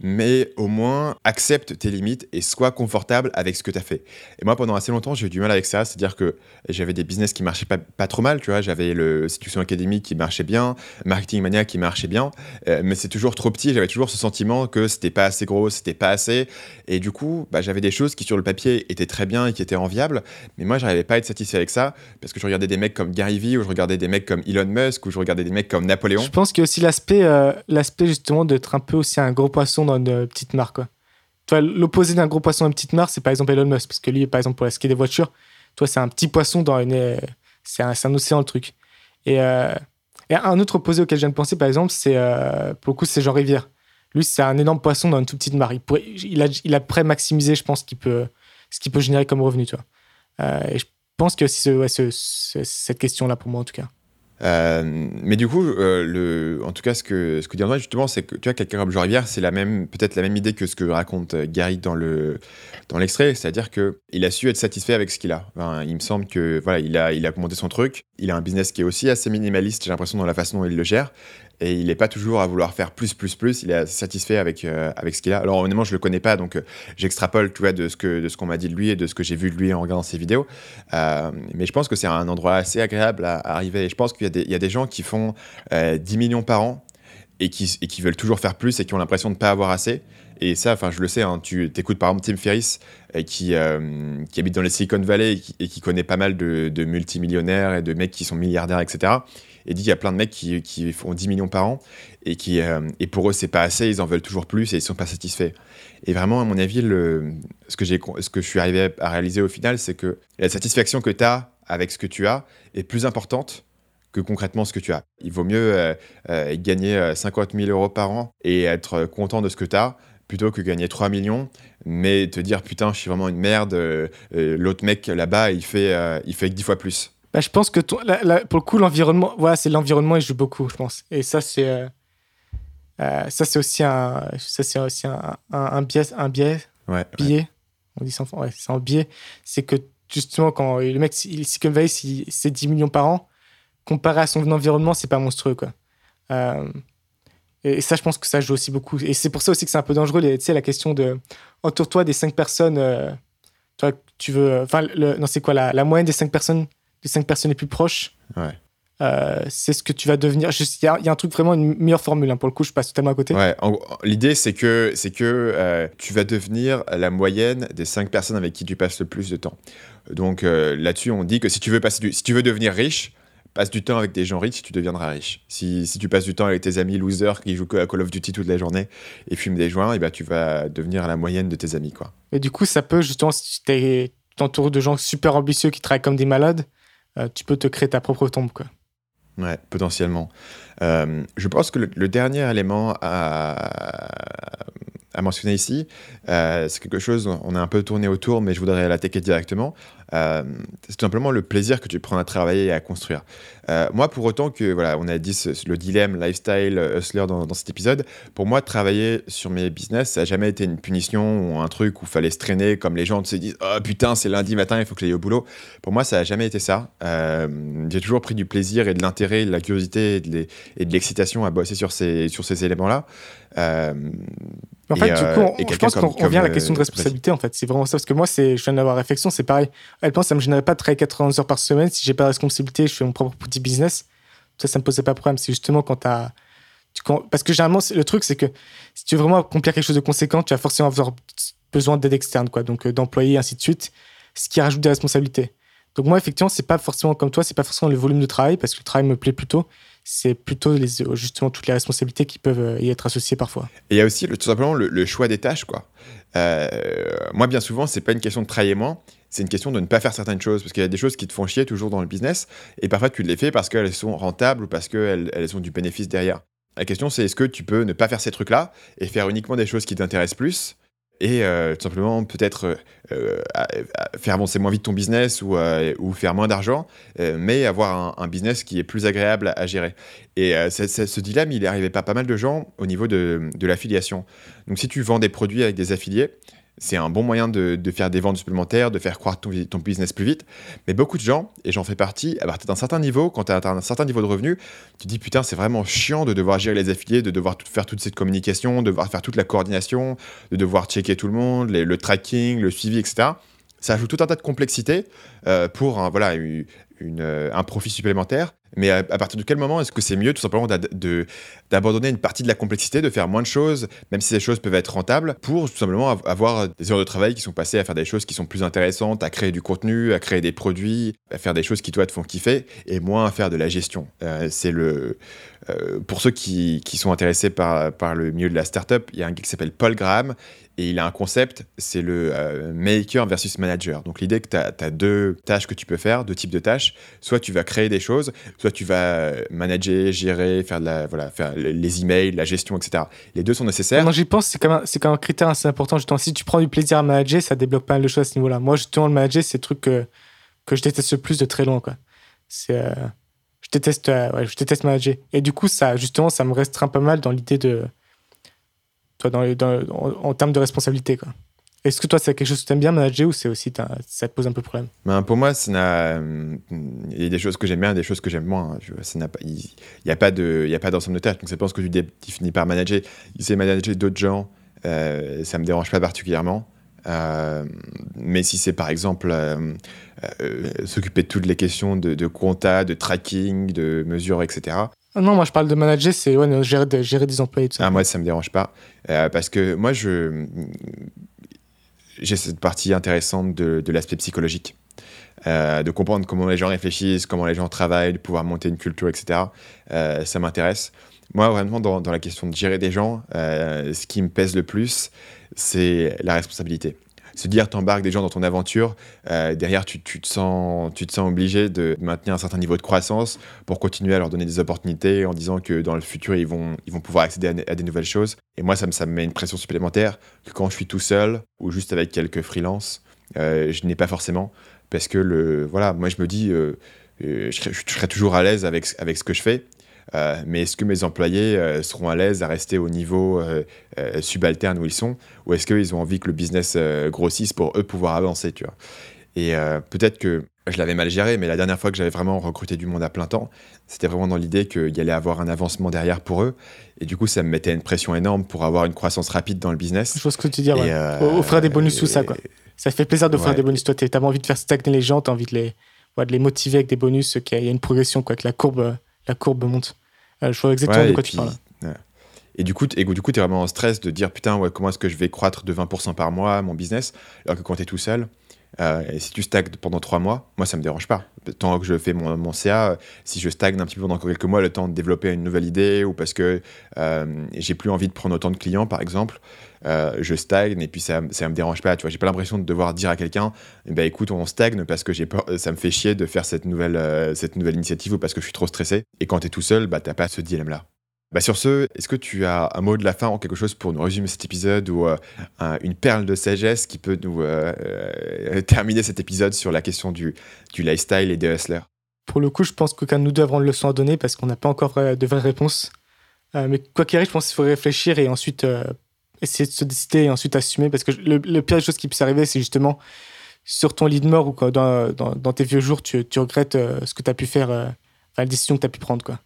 mais au moins accepte tes limites et sois confortable avec ce que tu as fait. Et moi, pendant assez longtemps, j'ai eu du mal avec ça, c'est-à-dire que j'avais des business qui marchaient pas trop mal, tu vois, j'avais le Situation Academy qui marchait bien, Marketing Mania qui marchait bien, mais c'est toujours trop petit, j'avais toujours ce sentiment que c'était pas assez gros, c'était pas assez, et du coup, j'avais des choses qui sur le papier étaient très bien et qui étaient enviables, mais moi, j'arrivais pas à être satisfait avec ça, parce que je regardais des mecs comme Gary Vee, ou je regardais des mecs comme Elon Musk, ou je regardais des mecs comme Napoléon. Je pense qu'il y a aussi l'aspect justement d'être un peu aussi un gros poisson dans une petite mare, quoi. Tu vois, l'opposé d'un gros poisson dans une petite mare, c'est par exemple Elon Musk, parce que lui, par exemple, pour la ski des voitures, toi, c'est un petit poisson dans une... c'est un océan, le truc. Et un autre opposé auquel je viens de penser, par exemple, c'est, pour le coup, c'est Jean Rivière. Lui, c'est un énorme poisson dans une toute petite mare. Il a pré-maximisé, je pense, ce qu'il peut générer comme revenu, tu vois. Et je pense que c'est cette question-là pour moi, en tout cas. Mais du coup, en tout cas, ce que dit Antoine, justement, c'est que tu vois, quelqu'un comme Jean Rivière, c'est peut-être la même idée que ce que raconte Gary dans l'extrait, c'est-à-dire qu'il a su être satisfait avec ce qu'il a. Enfin, il me semble que voilà, il a monté son truc, il a un business qui est aussi assez minimaliste, j'ai l'impression, dans la façon dont il le gère, et il n'est pas toujours à vouloir faire plus, il est satisfait avec ce qu'il a. Alors, honnêtement, je ne le connais pas, donc j'extrapole, tu vois, de ce qu'on m'a dit de lui et de ce que j'ai vu de lui en regardant ses vidéos, mais je pense que c'est un endroit assez agréable à arriver, et je pense qu'il y a des gens qui font 10 millions par an et qui veulent toujours faire plus et qui ont l'impression de ne pas avoir assez. Et ça, enfin, je le sais, hein, tu t'écoutes par exemple Tim Ferriss qui habite dans les Silicon Valley et qui connaît pas mal de multimillionnaires et de mecs qui sont milliardaires, etc. Et dit qu'il y a plein de mecs qui font 10 millions par an et pour eux, c'est pas assez, ils en veulent toujours plus et ils sont pas satisfaits. Et vraiment, à mon avis, ce que je suis arrivé à réaliser au final, c'est que la satisfaction que tu as avec ce que tu as est plus importante que concrètement ce que tu as. Il vaut mieux gagner 50 000 euros par an et être content de ce que tu as, plutôt que gagner 3 millions, mais te dire « Putain, je suis vraiment une merde, l'autre mec là-bas, il fait 10 fois plus. » Bah, je pense que pour le coup, l'environnement, voilà, c'est l'environnement, il joue beaucoup, je pense. Et ça, c'est aussi un biais. Ouais. On dit ça, ouais, c'est un biais. C'est que justement, quand le mec, Silicon Valley, c'est 10 millions par an, comparé à son environnement, c'est pas monstrueux, quoi. Et ça, je pense que ça joue aussi beaucoup. Et c'est pour ça aussi que c'est un peu dangereux, tu sais, la question de entoure-toi des 5 personnes. Toi, tu veux. Enfin, c'est quoi la moyenne des 5 personnes, les plus proches. Ouais. C'est ce que tu vas devenir. Il y a un truc vraiment, une meilleure formule, hein. Pour le coup, je passe totalement à côté. Ouais, l'idée, c'est que tu vas devenir la moyenne des 5 personnes avec qui tu passes le plus de temps. Donc là-dessus, on dit que si tu veux devenir riche, passe du temps avec des gens riches, tu deviendras riche. Si tu passes du temps avec tes amis losers qui jouent à Call of Duty toute la journée et fument des joints, et ben tu vas devenir la moyenne de tes amis, quoi. Et du coup, ça peut justement, si tu t'entoures de gens super ambitieux qui travaillent comme des malades, tu peux te créer ta propre tombe, quoi. Ouais, potentiellement. Je pense que le dernier élément à mentionner ici, c'est quelque chose, on a un peu tourné autour, mais je voudrais l'attaquer directement. C'est tout simplement le plaisir que tu prends à travailler et à construire. Moi, pour autant que, voilà, on a dit le dilemme lifestyle hustler dans cet épisode, pour moi, travailler sur mes business, ça n'a jamais été une punition ou un truc où il fallait se traîner, comme les gens se disent « Oh putain, c'est lundi matin, il faut que j'aille au boulot ». Pour moi, ça n'a jamais été ça. J'ai toujours pris du plaisir et de l'intérêt, de la curiosité et de l'excitation à bosser sur ces éléments-là. En fait, du coup, je pense qu'on revient à la question de responsabilité, en fait. C'est vraiment ça, parce que moi, je viens d'avoir réflexion, c'est pareil. Elle pense que ça me gênerait pas de travailler 80 heures par semaine. Si j'ai pas de responsabilité, je fais mon propre petit business. Ça me posait pas de problème. C'est justement parce que généralement, le truc, c'est que si tu veux vraiment accomplir quelque chose de conséquent, tu vas forcément avoir besoin d'aide externe, quoi. Donc, d'employés, ainsi de suite. Ce qui rajoute des responsabilités. Donc, moi, effectivement, c'est pas forcément comme toi, c'est pas forcément le volume de travail, parce que le travail me plaît plutôt. C'est plutôt justement toutes les responsabilités qui peuvent y être associées parfois. Et il y a aussi tout simplement le choix des tâches, quoi. Moi, bien souvent, c'est pas une question de travailler moins, c'est une question de ne pas faire certaines choses, parce qu'il y a des choses qui te font chier toujours dans le business, et parfois tu les fais parce qu'elles sont rentables ou parce qu'elles ont du bénéfice derrière. La question, c'est est-ce que tu peux ne pas faire ces trucs-là et faire uniquement des choses qui t'intéressent plus et tout simplement peut-être faire avancer moins vite ton business ou faire moins d'argent, mais avoir un business qui est plus agréable à gérer. Et ce dilemme, il est arrivé pas mal de gens au niveau de l'affiliation. Donc si tu vends des produits avec des affiliés, c'est un bon moyen de faire des ventes supplémentaires, de faire croître ton business plus vite. Mais beaucoup de gens, et j'en fais partie, à partir d'un certain niveau, quand tu as atteint un certain niveau de revenu, tu te dis putain, c'est vraiment chiant de devoir gérer les affiliés, de devoir faire toute cette communication, de devoir faire toute la coordination, de devoir checker tout le monde, le tracking, le suivi, etc. Ça ajoute tout un tas de complexité pour un profit supplémentaire. Mais à partir de quel moment est-ce que c'est mieux tout simplement d'abandonner une partie de la complexité, de faire moins de choses, même si ces choses peuvent être rentables, pour tout simplement avoir des heures de travail qui sont passées à faire des choses qui sont plus intéressantes, à créer du contenu, à créer des produits, à faire des choses qui toi te font kiffer, et moins à faire de la gestion. Pour ceux qui sont intéressés par le milieu de la startup, il y a un gars qui s'appelle Paul Graham, et il a un concept, c'est le maker versus manager. Donc l'idée que tu as deux tâches que tu peux faire, deux types de tâches. Soit tu vas créer des choses, soit tu vas manager, gérer, faire les emails, la gestion, etc. Les deux sont nécessaires. Quand j'y pense, c'est quand même un critère assez important. Justement, si tu prends du plaisir à manager, ça débloque pas mal de choses à ce niveau-là. Moi, justement, le manager, c'est le truc que je déteste le plus de très loin. Quoi. Je déteste manager. Et du coup, ça, justement, ça me restreint pas mal dans l'idée de... en termes de responsabilité, quoi. Est-ce que toi, c'est quelque chose que tu aimes bien manager ou c'est aussi ça te pose un peu problème? Pour moi, il y a des choses que j'aime bien et des choses que j'aime moins. Il n'y a pas d'ensemble de tâches. Donc, c'est pas ce que tu finis par manager. C'est manager d'autres gens. Ça ne me dérange pas particulièrement. Mais si c'est par exemple s'occuper de toutes les questions de compta, de tracking, de mesures, etc. Non, moi je parle de manager, c'est gérer des employés. Tout ça. Moi ça me dérange pas parce que moi j'ai cette partie intéressante de l'aspect psychologique, de comprendre comment les gens réfléchissent, comment les gens travaillent, de pouvoir monter une culture, etc. Ça m'intéresse. Moi vraiment dans la question de gérer des gens, ce qui me pèse le plus, c'est la responsabilité. Se dire, t'embarques des gens dans ton aventure, derrière tu te sens obligé de maintenir un certain niveau de croissance pour continuer à leur donner des opportunités en disant que dans le futur ils vont pouvoir accéder à des nouvelles choses. Et moi ça me met une pression supplémentaire que quand je suis tout seul ou juste avec quelques freelances, je n'ai pas forcément, parce que moi je me dis je serai toujours à l'aise avec ce que je fais. Mais est-ce que mes employés seront à l'aise à rester au niveau subalterne où ils sont, ou est-ce qu'ils ont envie que le business grossisse pour eux pouvoir avancer, tu vois? Et peut-être que je l'avais mal géré, mais la dernière fois que j'avais vraiment recruté du monde à plein temps, c'était vraiment dans l'idée qu'il y allait avoir un avancement derrière pour eux, et du coup ça me mettait une pression énorme pour avoir une croissance rapide dans le business. Je vois ce que tu dis, ouais. Offrir des bonus tout ça, quoi. Ça fait plaisir d'offrir des bonus. Toi, t'as envie de faire stagner les gens, t'as envie de les motiver avec des bonus, qu'il y a une progression, quoi, que la courbe monte. Je vois exactement de quoi tu parles. Ouais. Et du coup, t'es vraiment en stress de dire putain, comment est-ce que je vais croître de 20% par mois mon business, alors que quand t'es tout seul, et si tu stagnes pendant 3 mois, moi ça me dérange pas. Tant que je fais mon CA, si je stagne un petit peu pendant quelques mois, le temps de développer une nouvelle idée ou parce que j'ai plus envie de prendre autant de clients par exemple, je stagne et puis ça me dérange pas. Tu vois, j'ai pas l'impression de devoir dire à quelqu'un écoute, on stagne parce que j'ai peur, ça me fait chier de faire cette nouvelle initiative ou parce que je suis trop stressé. Et quand t'es tout seul, t'as pas ce dilemme là. Sur ce, est-ce que tu as un mot de la fin ou quelque chose pour nous résumer cet épisode ou une perle de sagesse qui peut nous terminer cet épisode sur la question du lifestyle et des hustlers? Pour le coup, je pense qu'aucun de nous deux aura de leçon à donner parce qu'on n'a pas encore de vraies réponses. Mais quoi qu'il arrive, je pense qu'il faut réfléchir et ensuite essayer de se décider et ensuite assumer, parce que le pire des choses qui puisse arriver, c'est justement sur ton lit de mort ou quoi, dans tes vieux jours, tu regrettes ce que tu as pu faire, la décision que tu as pu prendre, quoi.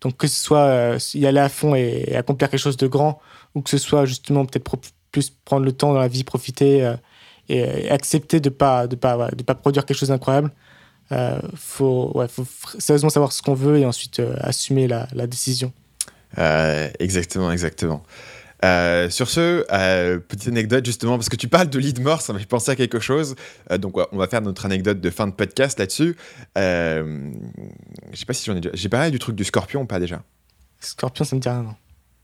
Donc, que ce soit y aller à fond et accomplir quelque chose de grand, ou que ce soit justement peut-être plus prendre le temps dans la vie, profiter et accepter de ne pas produire quelque chose d'incroyable. Faut sérieusement savoir ce qu'on veut et ensuite assumer la décision. Exactement. Sur ce, petite anecdote justement, parce que tu parles de lit de mort, ça m'a fait penser à quelque chose. Donc, on va faire notre anecdote de fin de podcast là-dessus. Je sais pas si j'en ai déjà. J'ai parlé du truc du scorpion ou pas déjà? Scorpion, ça me dit rien, non?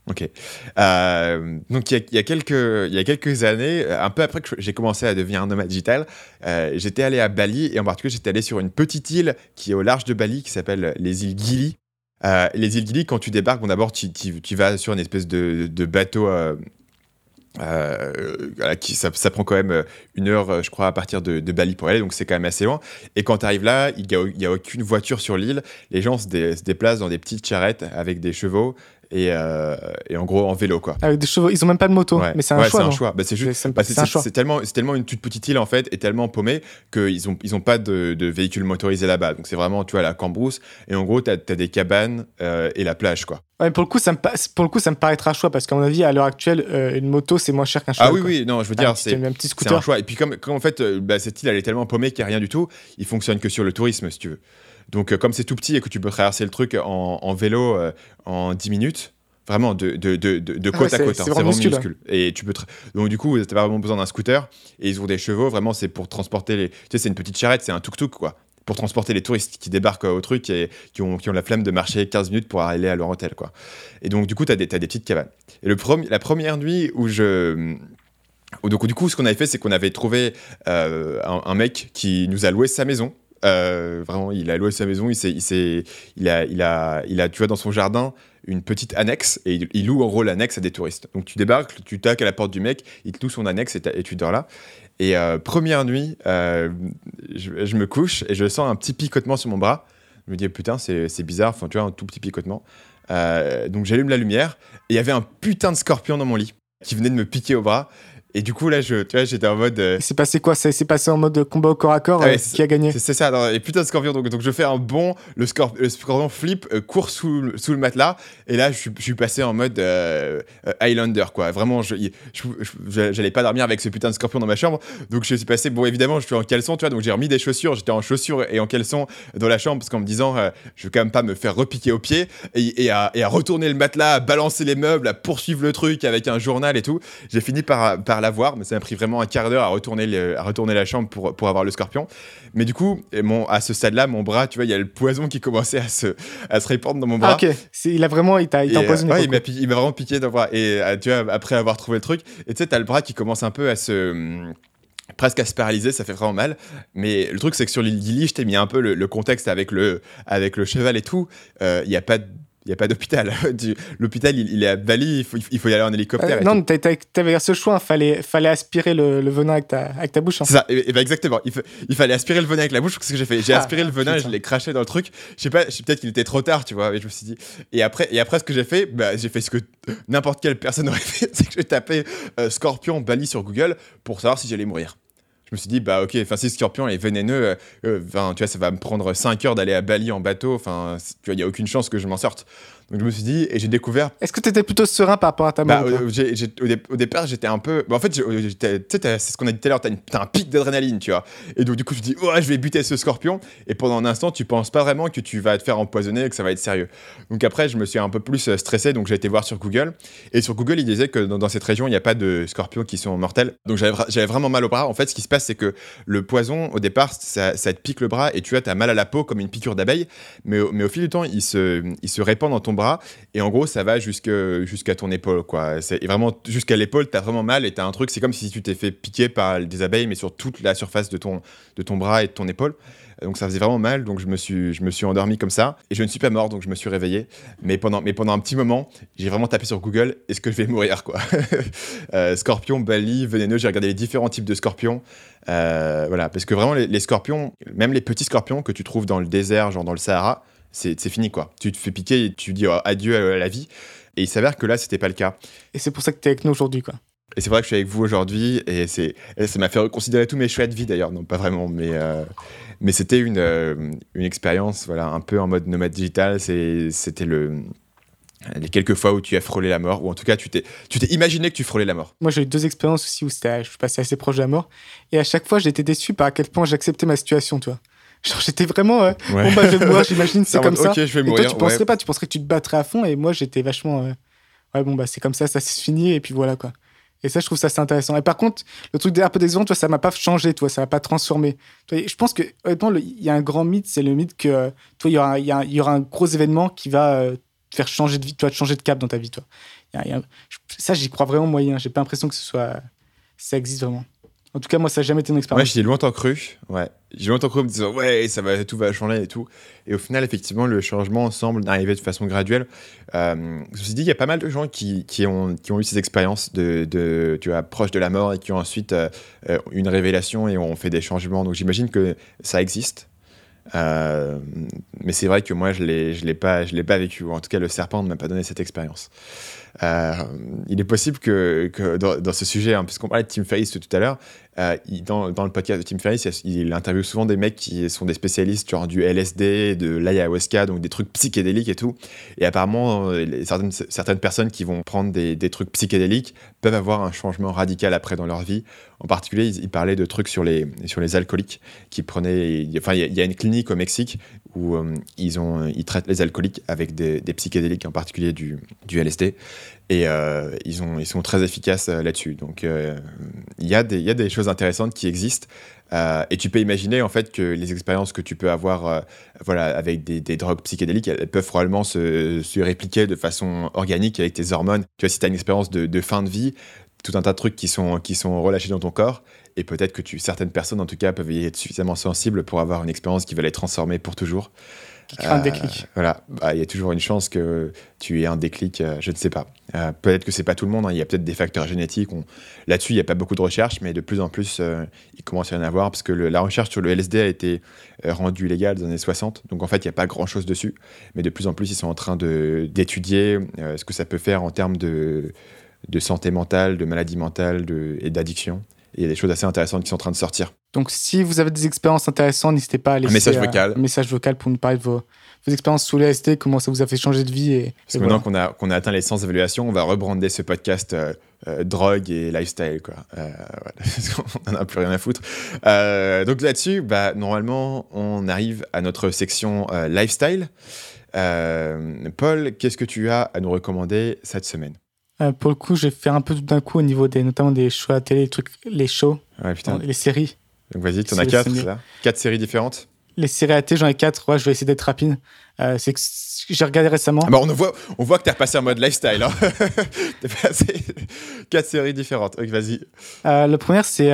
Ok. Donc, il y a quelques années, un peu après que j'ai commencé à devenir un nomade digital, j'étais allé à Bali, et en particulier, j'étais allé sur une petite île qui est au large de Bali, qui s'appelle les îles Gili. Les îles Gili, quand tu débarques, d'abord, tu vas sur une espèce de bateau Ça prend quand même une heure, je crois, à partir de Bali pour y aller, donc c'est quand même assez loin. Et quand tu arrives là, il n'y a aucune voiture sur l'île. Les gens se déplacent dans des petites charrettes avec des chevaux et en gros en vélo, quoi. Avec des chevaux, ils ont même pas de moto, ouais. Mais c'est un choix. C'est tellement une toute petite île en fait, et tellement paumée qu'ils ils ont pas de véhicules motorisés là-bas. Donc c'est vraiment, tu vois, la cambrousse. Et en gros, t'as des cabanes et la plage, quoi. Ouais, pour le coup, ça me paraîtra un choix parce qu'à mon avis, à l'heure actuelle, une moto, c'est moins cher qu'un cheval. Ah oui, quoi. Oui, non, je veux dire, un petit scooter. C'est un choix. Et puis, comme en fait, cette île, elle est tellement paumée qu'il n'y a rien du tout, il fonctionne que sur le tourisme, si tu veux. Donc, comme c'est tout petit et que tu peux traverser le truc en vélo en 10 minutes, vraiment de côte à côte, c'est vraiment minuscule. Et donc, du coup, tu n'as pas vraiment besoin d'un scooter et ils ont des chevaux, vraiment, c'est pour transporter les. Tu sais, c'est une petite charrette, c'est un tuk-tuk, quoi. Pour transporter les touristes qui débarquent au truc et qui ont la flemme de marcher 15 minutes pour aller à leur hôtel, quoi. Et donc, du coup, t'as des petites cabanes. Et la première nuit donc, du coup, ce qu'on avait fait, c'est qu'on avait trouvé un mec qui nous a loué sa maison. Vraiment, il a loué sa maison, il a, tu vois, dans son jardin, une petite annexe, et il loue en gros l'annexe à des touristes. Donc tu débarques, tu taques à la porte du mec, il te loue son annexe et tu dors là. Et première nuit, je me couche et je sens un petit picotement sur mon bras. Je me dis, putain, c'est bizarre, enfin, tu vois, un tout petit picotement. Donc j'allume la lumière et il y avait un putain de scorpion dans mon lit qui venait de me piquer au bras. Et du coup, là, tu vois, j'étais en mode. C'est passé quoi ? C'est passé en mode combat au corps à corps, qui a gagné ? C'est ça. Non, et putain, scorpion. Donc, je fais un bond. Le scorpion flippe, court sous le matelas. Et là, je suis passé en mode Highlander, quoi. Vraiment, j'allais pas dormir avec ce putain de scorpion dans ma chambre. Donc, je suis passé. Bon, évidemment, je suis en caleçon, tu vois. Donc, j'ai remis des chaussures. J'étais en chaussures et en caleçon dans la chambre parce qu'en me disant, je vais quand même pas me faire repiquer au pied. Et à retourner le matelas, à balancer les meubles, à poursuivre le truc avec un journal et tout. J'ai fini par la voir, mais ça m'a pris vraiment un quart d'heure à retourner la chambre pour avoir le scorpion. Mais du coup, à ce stade-là, mon bras, tu vois, il y a le poison qui commençait à se répandre dans mon bras. Ah, ok, il t'a empoisonné. Ouais, il m'a vraiment piqué dans le bras. Et tu vois, après avoir trouvé le truc, et tu sais, t'as le bras qui commence un peu à se. Presque à se paralyser, ça fait vraiment mal. Mais le truc, c'est que sur l'île Gili, je t'ai mis un peu le contexte avec le cheval et tout. Il n'y a pas de. Il n'y a pas d'hôpital. L'hôpital, il est à Bali, il faut y aller en hélicoptère. Non, tu avais ce choix, il fallait aspirer le venin avec ta bouche. Hein. C'est ça, et ben exactement. Il fallait aspirer le venin avec la bouche, c'est ce que j'ai fait. J'ai aspiré le venin, putain. Je l'ai craché dans le truc. Je sais pas, peut-être qu'il était trop tard, tu vois, mais je me suis dit. Et après ce que j'ai fait, j'ai fait ce que n'importe quelle personne aurait fait, c'est que j'ai tapé Scorpion Bali sur Google pour savoir si j'allais mourir. Je me suis dit, bah ok, si le scorpion est vénéneux, tu vois, ça va me prendre 5 heures d'aller à Bali en bateau, tu vois, il n'y a aucune chance que je m'en sorte. Donc je me suis dit, et j'ai découvert. Est-ce que tu étais plutôt serein par rapport à ta mort ? Au départ, j'étais un peu. Bah, en fait, tu sais, c'est ce qu'on a dit tout à l'heure, t'as un pic d'adrénaline, tu vois. Et donc, du coup, tu dis, oh, je vais buter ce scorpion. Et pendant un instant, tu penses pas vraiment que tu vas te faire empoisonner et que ça va être sérieux. Donc après, je me suis un peu plus stressé, donc j'ai été voir sur Google. Et sur Google, ils disaient que dans cette région, il n'y a pas de scorpions qui sont mortels. Donc j'avais vraiment mal au bras. En fait, ce qui se passe, c'est que le poison, au départ, ça te pique le bras et tu as mal à la peau comme une piqûre d'abeille, mais au fil du temps, il se répand dans ton bras et en gros, ça va jusqu'à ton épaule, quoi. C'est vraiment jusqu'à l'épaule, tu as vraiment mal et tu as un truc, c'est comme si tu t'es fait piquer par des abeilles, mais sur toute la surface de ton bras et de ton épaule. Donc ça faisait vraiment mal, donc je me suis endormi comme ça et je ne suis pas mort, donc je me suis réveillé. Mais pendant un petit moment, j'ai vraiment tapé sur Google, est-ce que je vais mourir, quoi. Scorpion, Bali, vénéneux, j'ai regardé les différents types de scorpions. Voilà, parce que vraiment les scorpions, même les petits scorpions que tu trouves dans le désert, genre dans le Sahara, c'est fini, quoi. Tu te fais piquer et tu dis adieu à la vie. Et il s'avère que là, c'était pas le cas. Et c'est pour ça que t'es avec nous aujourd'hui, quoi. Et c'est vrai que je suis avec vous aujourd'hui et ça m'a fait reconsidérer tous mes choix de vie d'ailleurs, non pas vraiment, mais c'était une expérience, voilà, un peu en mode nomade digital. C'était les quelques fois où tu as frôlé la mort, ou en tout cas tu t'es imaginé que tu frôlais la mort. Moi j'ai eu 2 expériences aussi où je suis passé assez proche de la mort et à chaque fois j'étais déçu par à quel point j'acceptais ma situation, tu vois. Genre j'étais vraiment bon bah je vais mourir, j'imagine c'est comme ça. Okay, je vais mourir, et toi tu penserais pas, tu penserais que tu te battrais à fond et moi j'étais vachement ouais bon bah c'est comme ça, ça c'est fini et puis voilà quoi. Et ça, je trouve ça assez intéressant. Et par contre, le truc un peu décevant, tu vois, ça m'a pas changé, tu vois, ça m'a pas transformé. Tu vois, je pense que, honnêtement, il y a un grand mythe, c'est le mythe que, tu vois, il y aura un gros événement qui va te faire changer de vie, tu vois, te changer de cap dans ta vie, tu vois. Ça, j'y crois vraiment moyen. J'ai pas l'impression que ça existe vraiment. En tout cas, moi, ça n'a jamais été une expérience. Ouais, j'ai longtemps cru en me disant, ouais, tout va changer et tout. Et au final, effectivement, le changement semble arriver de façon graduelle. Ceci dit, il y a pas mal de gens qui ont eu ces expériences de proches de la mort et qui ont ensuite une révélation et ont fait des changements. Donc, j'imagine que ça existe. Mais c'est vrai que moi, je l'ai pas vécu. En tout cas, le serpent ne m'a pas donné cette expérience. Il est possible que dans ce sujet, hein, puisqu'on parlait de Tim Ferriss tout à l'heure, dans le podcast de Tim Ferriss, il interviewe souvent des mecs qui sont des spécialistes genre du LSD, de l'ayahuasca, donc des trucs psychédéliques et tout. Et apparemment, certaines personnes qui vont prendre des trucs psychédéliques peuvent avoir un changement radical après dans leur vie. En particulier, il parlait de trucs sur les alcooliques qui prenaient. Enfin, il y a une clinique au Mexique où ils traitent les alcooliques avec des psychédéliques, en particulier du LSD. Et ils sont très efficaces là-dessus. Donc, il y a des choses intéressantes qui existent. Et tu peux imaginer, en fait, que les expériences que tu peux avoir avec des drogues psychédéliques, elles peuvent probablement se répliquer de façon organique avec tes hormones. Tu vois, si tu as une expérience de fin de vie, tout un tas de trucs qui sont relâchés dans ton corps. Et peut-être que certaines personnes, en tout cas, peuvent y être suffisamment sensibles pour avoir une expérience qui va les transformer pour toujours. Qui crée un déclic. Voilà, y a toujours une chance que tu aies un déclic, je ne sais pas. Peut-être que ce n'est pas tout le monde, hein. Il y a peut-être des facteurs génétiques. Là-dessus, il n'y a pas beaucoup de recherches, mais de plus en plus, il commence à y en avoir, parce que la recherche sur le LSD a été rendue illégale dans les années 60, donc en fait, il n'y a pas grand-chose dessus, mais de plus en plus, ils sont en train d'étudier ce que ça peut faire en termes de santé mentale, de maladie mentale et d'addiction. Il y a des choses assez intéressantes qui sont en train de sortir. Donc, si vous avez des expériences intéressantes, n'hésitez pas à laisser un message vocal pour nous parler de vos expériences sous les ST, comment ça vous a fait changer de vie. Parce que maintenant qu'on a atteint les 100 évaluations, on va rebrander ce podcast drogue et lifestyle, quoi. On n'en a plus rien à foutre. Donc là-dessus, normalement, on arrive à notre section lifestyle. Paul, qu'est-ce que tu as à nous recommander cette semaine ? Pour le coup, j'ai fait un peu tout d'un coup au niveau notamment des shows à la télé, les shows, ouais, les séries. Donc vas-y, t'en as 4, là. 4 séries différentes. Les séries à télé, j'en ai 4. Ouais, je vais essayer d'être rapide. C'est que j'ai regardé récemment. On voit que t'as passé en mode lifestyle. Hein. T'as passé 4 séries différentes. Donc vas-y. La première, c'est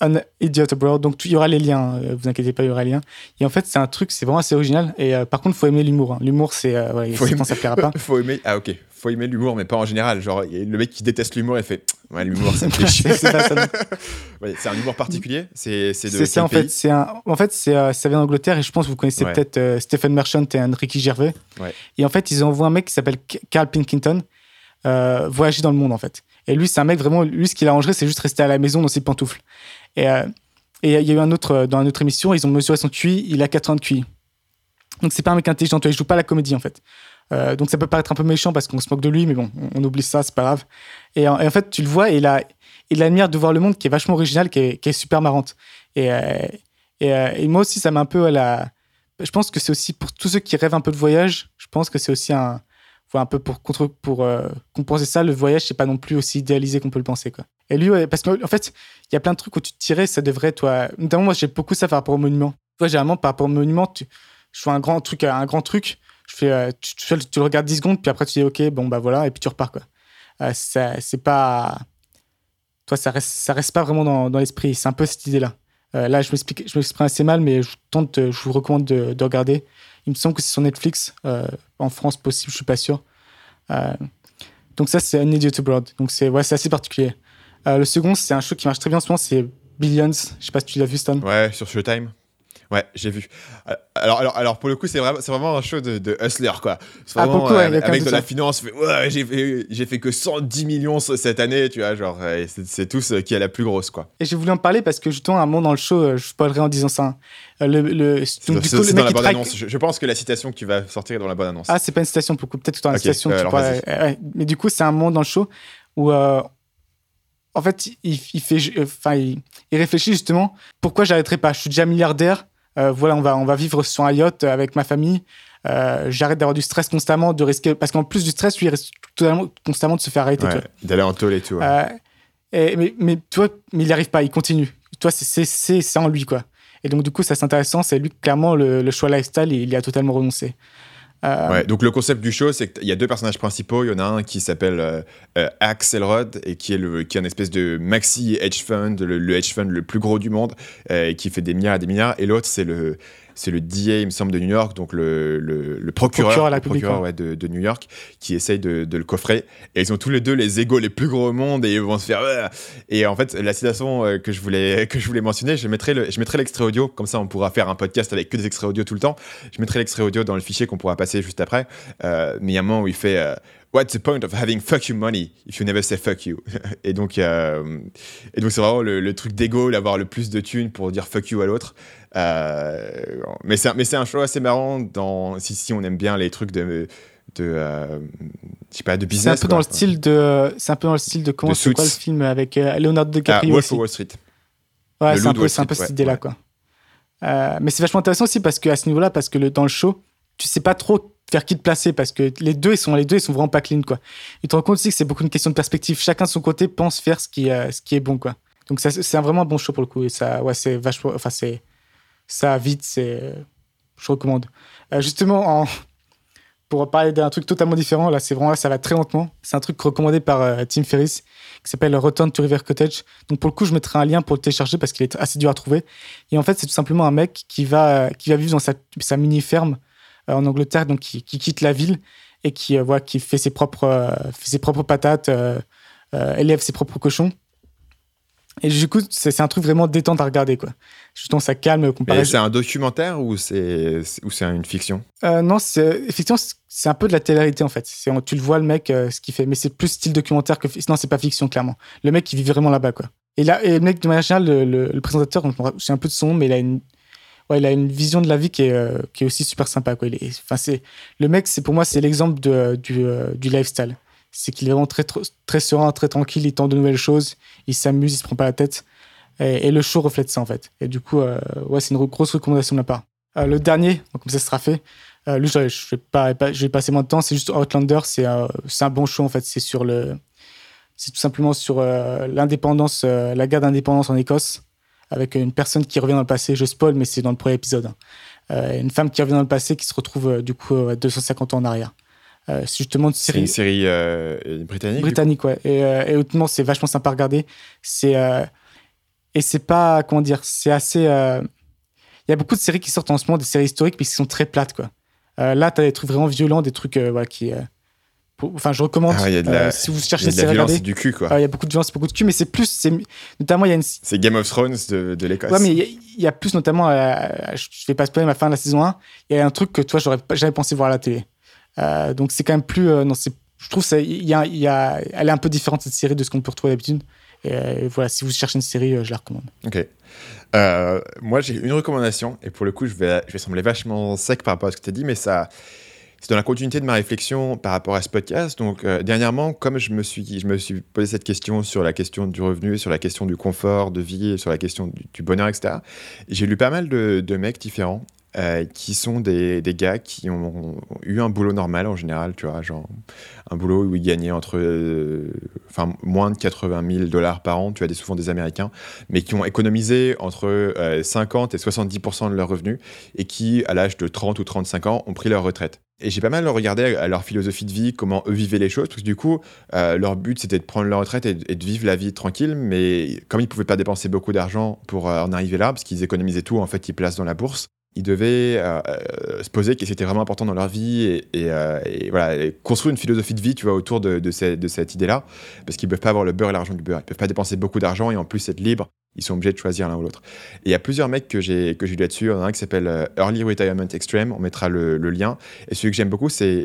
An Idiot Abroad. Donc il y aura les liens. Vous inquiétez pas, il y aura les liens. Et en fait, c'est un truc, c'est vraiment assez original. Et par contre, faut aimer l'humour. Hein. L'humour, c'est. Ouais, ça plaira pas. Faut aimer. Ah ok. Faut aimer l'humour, mais pas en général. Genre, le mec qui déteste l'humour, il fait ouais, l'humour, ça me fait chier. Ouais, c'est un humour particulier. Ça vient d'Angleterre et je pense que vous connaissez peut-être Stephen Merchant et Ricky Gervais. Ouais. Et en fait, ils envoient un mec qui s'appelle Carl Pinkington voyager dans le monde en fait. Et lui, c'est un mec vraiment. Lui, ce qu'il arrangerait, c'est juste rester à la maison dans ses pantoufles. Et il y a eu un autre dans une autre émission, ils ont mesuré son QI, il a 80 de QI. Donc c'est pas un mec intelligent, il joue pas la comédie en fait. Donc ça peut paraître un peu méchant parce qu'on se moque de lui, mais bon, on oublie ça, c'est pas grave. Et en fait, tu le vois, il a une manière de voir le monde qui est vachement originale, qui est super marrante. Et moi aussi, ça m'a un peu à la. Je pense que c'est aussi pour tous ceux qui rêvent un peu de voyage. Je pense que c'est aussi un peu pour compenser ça. Le voyage, c'est pas non plus aussi idéalisé qu'on peut le penser, quoi. Et lui, ouais, parce qu'en fait, il y a plein de trucs où tu te tirais, ça devrait, toi. Notamment, moi, j'ai beaucoup ça par rapport au monument. Toi, généralement, par rapport au monument, je fais un grand truc. Je fais, tu le regardes 10 secondes, puis après tu dis ok, bon bah voilà, et puis tu repars quoi. C'est pas. Toi, ça reste pas vraiment dans l'esprit, c'est un peu cette idée-là. Là, je m'exprime assez mal, mais je vous recommande de regarder. Il me semble que c'est sur Netflix, en France possible, je suis pas sûr. Donc, ça, c'est An Idiot Abroad. Donc, c'est assez particulier. Le second, c'est un show qui marche très bien en ce moment, c'est Billions. Je sais pas si tu l'as vu, Stan. Ouais, sur Showtime. Ouais, j'ai vu. Alors pour le coup, c'est vraiment un show de hustler, quoi. C'est vraiment, beaucoup, ouais, avec de la finance. Ouais, j'ai fait que 110 millions cette année, tu vois, genre, c'est tous qui a la plus grosse, quoi. Et j'ai voulu en parler parce que justement, à un moment dans le show, je spoilerai en disant ça. C'est dans la bonne annonce. Je pense que la citation que tu vas sortir est dans la bonne annonce. Ah, c'est pas une citation, pour le coup. Peut-être tout en citation. Mais du coup, c'est un moment dans le show où... en fait, il réfléchit justement pourquoi j'arrêterai pas. Je suis déjà milliardaire. Voilà, on va vivre sur un yacht avec ma famille. J'arrête d'avoir du stress constamment, de risquer. Parce qu'en plus du stress, lui, il risque totalement constamment de se faire arrêter. Ouais, d'aller en tôle et tout. Ouais. Mais tu vois, mais il n'y arrive pas, il continue. Toi, c'est en lui, quoi. Et donc, du coup, ça, c'est intéressant. C'est lui, clairement, le choix lifestyle, il y a totalement renoncé. Ouais, donc le concept du show, c'est qu'il y a deux personnages principaux. Il y en a un qui s'appelle Axelrod et qui est un espèce de maxi hedge fund, le hedge fund le plus gros du monde, qui fait des milliards et des milliards. Et l'autre, c'est le DA, il me semble, de New York, donc le procureur ouais, de New York, qui essaye de le coffrer. Et ils ont tous les deux les égos les plus gros au monde et ils vont se faire... Et en fait, la citation que je voulais mentionner, je mettrai l'extrait audio, comme ça on pourra faire un podcast avec que des extraits audio tout le temps. Je mettrai l'extrait audio dans le fichier qu'on pourra passer juste après. Mais il y a un moment où il fait... What's the point of having fuck you money if you never say fuck you? Et donc c'est vraiment le truc d'ego, d'avoir le plus de thunes pour dire fuck you à l'autre. Mais c'est un show assez marrant si on aime bien les trucs de je sais pas, de business. C'est un peu dans le style de comment c'est quoi le film avec Leonardo DiCaprio aussi. Wolf of Wall Street. Ouais, c'est un peu cette idée-là, quoi. Mais c'est vachement intéressant aussi parce que à ce niveau-là, parce que dans le show, tu sais pas trop vers qui te placer parce que les deux ils sont vraiment pas clean, quoi. Tu te rends compte aussi que c'est beaucoup une question de perspective. Chacun de son côté pense faire ce qui est bon, quoi. Donc ça, c'est vraiment un bon show pour le coup et ça, ouais, c'est vachement, enfin c'est ça vite, c'est, je recommande. Justement, pour parler d'un truc totalement différent, là c'est vraiment, ça va très lentement. C'est un truc recommandé par Tim Ferriss qui s'appelle Return to River Cottage. Donc pour le coup, je mettrai un lien pour le télécharger parce qu'il est assez dur à trouver. Et en fait, c'est tout simplement un mec qui va vivre dans sa mini ferme en Angleterre, donc qui quitte la ville et qui fait ses propres patates, élève ses propres cochons. Et du coup, c'est un truc vraiment détente à regarder, quoi. Justement, ça calme comparé. Mais c'est un documentaire ou c'est une fiction? Non, effectivement, c'est un peu de la télé-réalité, en fait. Tu le vois, le mec, ce qu'il fait. Mais c'est plus style documentaire que... Non, c'est pas fiction, clairement. Le mec, il vit vraiment là-bas, quoi. Et le mec, de manière générale, le présentateur, donc, j'ai un peu de son nom, mais il a une vision de la vie qui est aussi super sympa, quoi. Le mec, pour moi, c'est l'exemple du lifestyle. C'est qu'il est vraiment très, très serein, très tranquille, il tente de nouvelles choses, il s'amuse, il se prend pas la tête. Et le show reflète ça, en fait. Et du coup, ouais, c'est une grosse recommandation de ma part. Le dernier, donc comme ça, ce sera fait. Lui, je vais passer moins de temps, c'est juste Outlander, c'est un bon show, en fait. C'est tout simplement sur l'indépendance, la guerre d'indépendance en Écosse, avec une personne qui revient dans le passé. Je spoil, mais c'est dans le premier épisode. Une femme qui revient dans le passé, qui se retrouve du coup 250 ans en arrière. C'est justement une série... C'est une série britannique? Britannique, ouais. Et honnêtement, c'est vachement sympa à regarder. Et c'est pas... Comment dire? C'est assez... Il y a beaucoup de séries qui sortent en ce moment, des séries historiques, mais qui sont très plates, quoi. Là, t'as des trucs vraiment violents, des trucs voilà, qui... Enfin, je recommande. Si vous cherchez, c'est regardez. Il y a du cul, quoi. Il y a beaucoup de violence, beaucoup de cul, mais c'est plus. Notamment, il y a une. C'est Game of Thrones de l'Écosse. Ouais, mais il y a plus, notamment. Je vais pas spoiler ma fin de la saison 1. Il y a un truc que toi, j'aurais jamais pensé voir à la télé. Donc, c'est quand même plus. Non, c'est. Je trouve ça. Elle est un peu différente, cette série, de ce qu'on peut retrouver d'habitude. Et voilà, si vous cherchez une série, je la recommande. Ok. Moi, j'ai une recommandation, et pour le coup, je vais sembler vachement sec par rapport à ce que tu as dit, mais ça. C'est dans la continuité de ma réflexion par rapport à ce podcast. Donc, dernièrement, comme je me suis posé cette question sur la question du revenu, sur la question du confort de vie, sur la question du bonheur, etc., j'ai lu pas mal de mecs différents qui sont des gars qui ont eu un boulot normal en général, tu vois, genre un boulot où ils gagnaient moins de 80 000 $ par an, tu as souvent des Américains, mais qui ont économisé entre 50 et 70% de leurs revenus et qui, à l'âge de 30 ou 35 ans, ont pris leur retraite. Et j'ai pas mal regardé à leur philosophie de vie, comment eux vivaient les choses, parce que du coup, leur but, c'était de prendre leur retraite et de vivre la vie tranquille, mais comme ils pouvaient pas dépenser beaucoup d'argent pour en arriver là, parce qu'ils économisaient tout, en fait, ils placent dans la bourse, ils devaient se poser qu'est-ce qui était vraiment important dans leur vie et voilà, et construire une philosophie de vie, tu vois, autour de cette idée-là, parce qu'ils peuvent pas avoir le beurre et l'argent du beurre, ils peuvent pas dépenser beaucoup d'argent et en plus être libres, ils sont obligés de choisir l'un ou l'autre. Et il y a plusieurs mecs que j'ai lu là-dessus. Il y en a un qui s'appelle Early Retirement Extreme, on mettra le lien. Et celui que j'aime beaucoup, c'est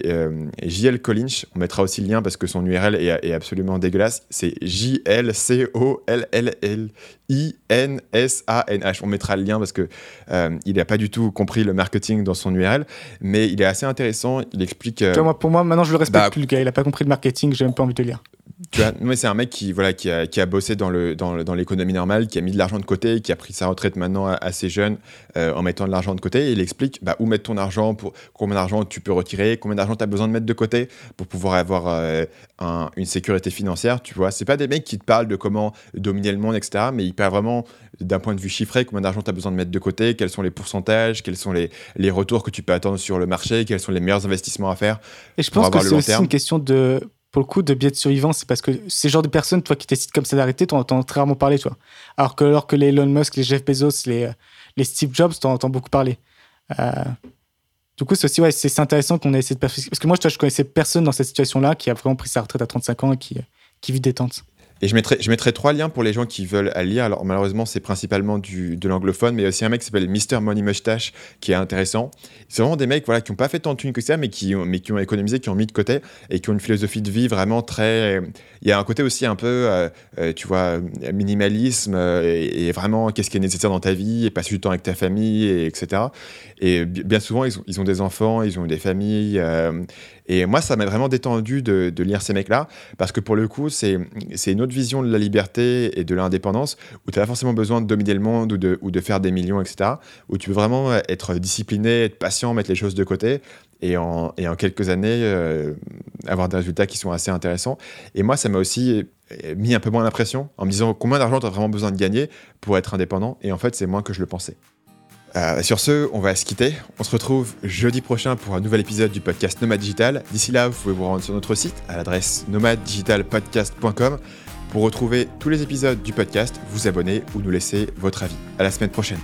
JL Collinch, on mettra aussi le lien parce que son URL est absolument dégueulasse, c'est JLCOLLLINSANH. On mettra le lien parce que il n'a pas du tout compris le marketing dans son URL, mais il est assez intéressant, il explique... Pour moi, maintenant, je le respecte plus, le gars, il n'a pas compris le marketing, j'ai même pas envie de le lire. Tu vois, mais c'est un mec qui a bossé dans l'économie normale, qui qui a mis de l'argent de côté, qui a pris sa retraite maintenant assez jeune en mettant de l'argent de côté. Et il explique où mettre ton argent, pour combien d'argent tu peux retirer, combien d'argent tu as besoin de mettre de côté pour pouvoir avoir une sécurité financière. Tu vois, c'est pas des mecs qui te parlent de comment dominer le monde, etc. Mais il parle vraiment d'un point de vue chiffré, combien d'argent tu as besoin de mettre de côté, quels sont les pourcentages, quels sont les retours que tu peux attendre sur le marché, quels sont les meilleurs investissements à faire. Et je pense que c'est aussi une question de, pour le coup, de biais de survivance. C'est parce que ces genres de personnes, toi, qui décident comme ça d'arrêter, t'en entends très rarement parler, toi. Alors que les Elon Musk, les Jeff Bezos, les Steve Jobs, t'en entends beaucoup parler. Du coup, c'est aussi, ouais, c'est intéressant qu'on ait essayé de perfectionner. Parce que moi, je connaissais personne dans cette situation-là qui a vraiment pris sa retraite à 35 ans et qui vit détente. Et je mettrai 3 liens pour les gens qui veulent lire. Alors malheureusement, c'est principalement de l'anglophone, mais il y a aussi un mec qui s'appelle Mr Money Mustache qui est intéressant. C'est vraiment des mecs qui n'ont pas fait tant de thunes que ça, mais qui ont économisé, qui ont mis de côté et qui ont une philosophie de vie vraiment très... Il y a un côté aussi un peu, tu vois, minimalisme et vraiment qu'est-ce qui est nécessaire dans ta vie et passer du temps avec ta famille, etc. Et bien souvent, ils ont des enfants, ils ont des familles... Et moi, ça m'a vraiment détendu de lire ces mecs-là, parce que pour le coup, c'est une autre vision de la liberté et de l'indépendance, où tu n'as pas forcément besoin de dominer le monde ou de faire des millions, etc., où tu peux vraiment être discipliné, être patient, mettre les choses de côté, et en quelques années, avoir des résultats qui sont assez intéressants. Et moi, ça m'a aussi mis un peu moins la pression, en me disant combien d'argent tu as vraiment besoin de gagner pour être indépendant, et en fait, c'est moins que je le pensais. Sur ce, on va se quitter. On se retrouve jeudi prochain pour un nouvel épisode du podcast Nomad Digital. D'ici là, vous pouvez vous rendre sur notre site à l'adresse nomaddigitalpodcast.com pour retrouver tous les épisodes du podcast, vous abonner ou nous laisser votre avis. À la semaine prochaine.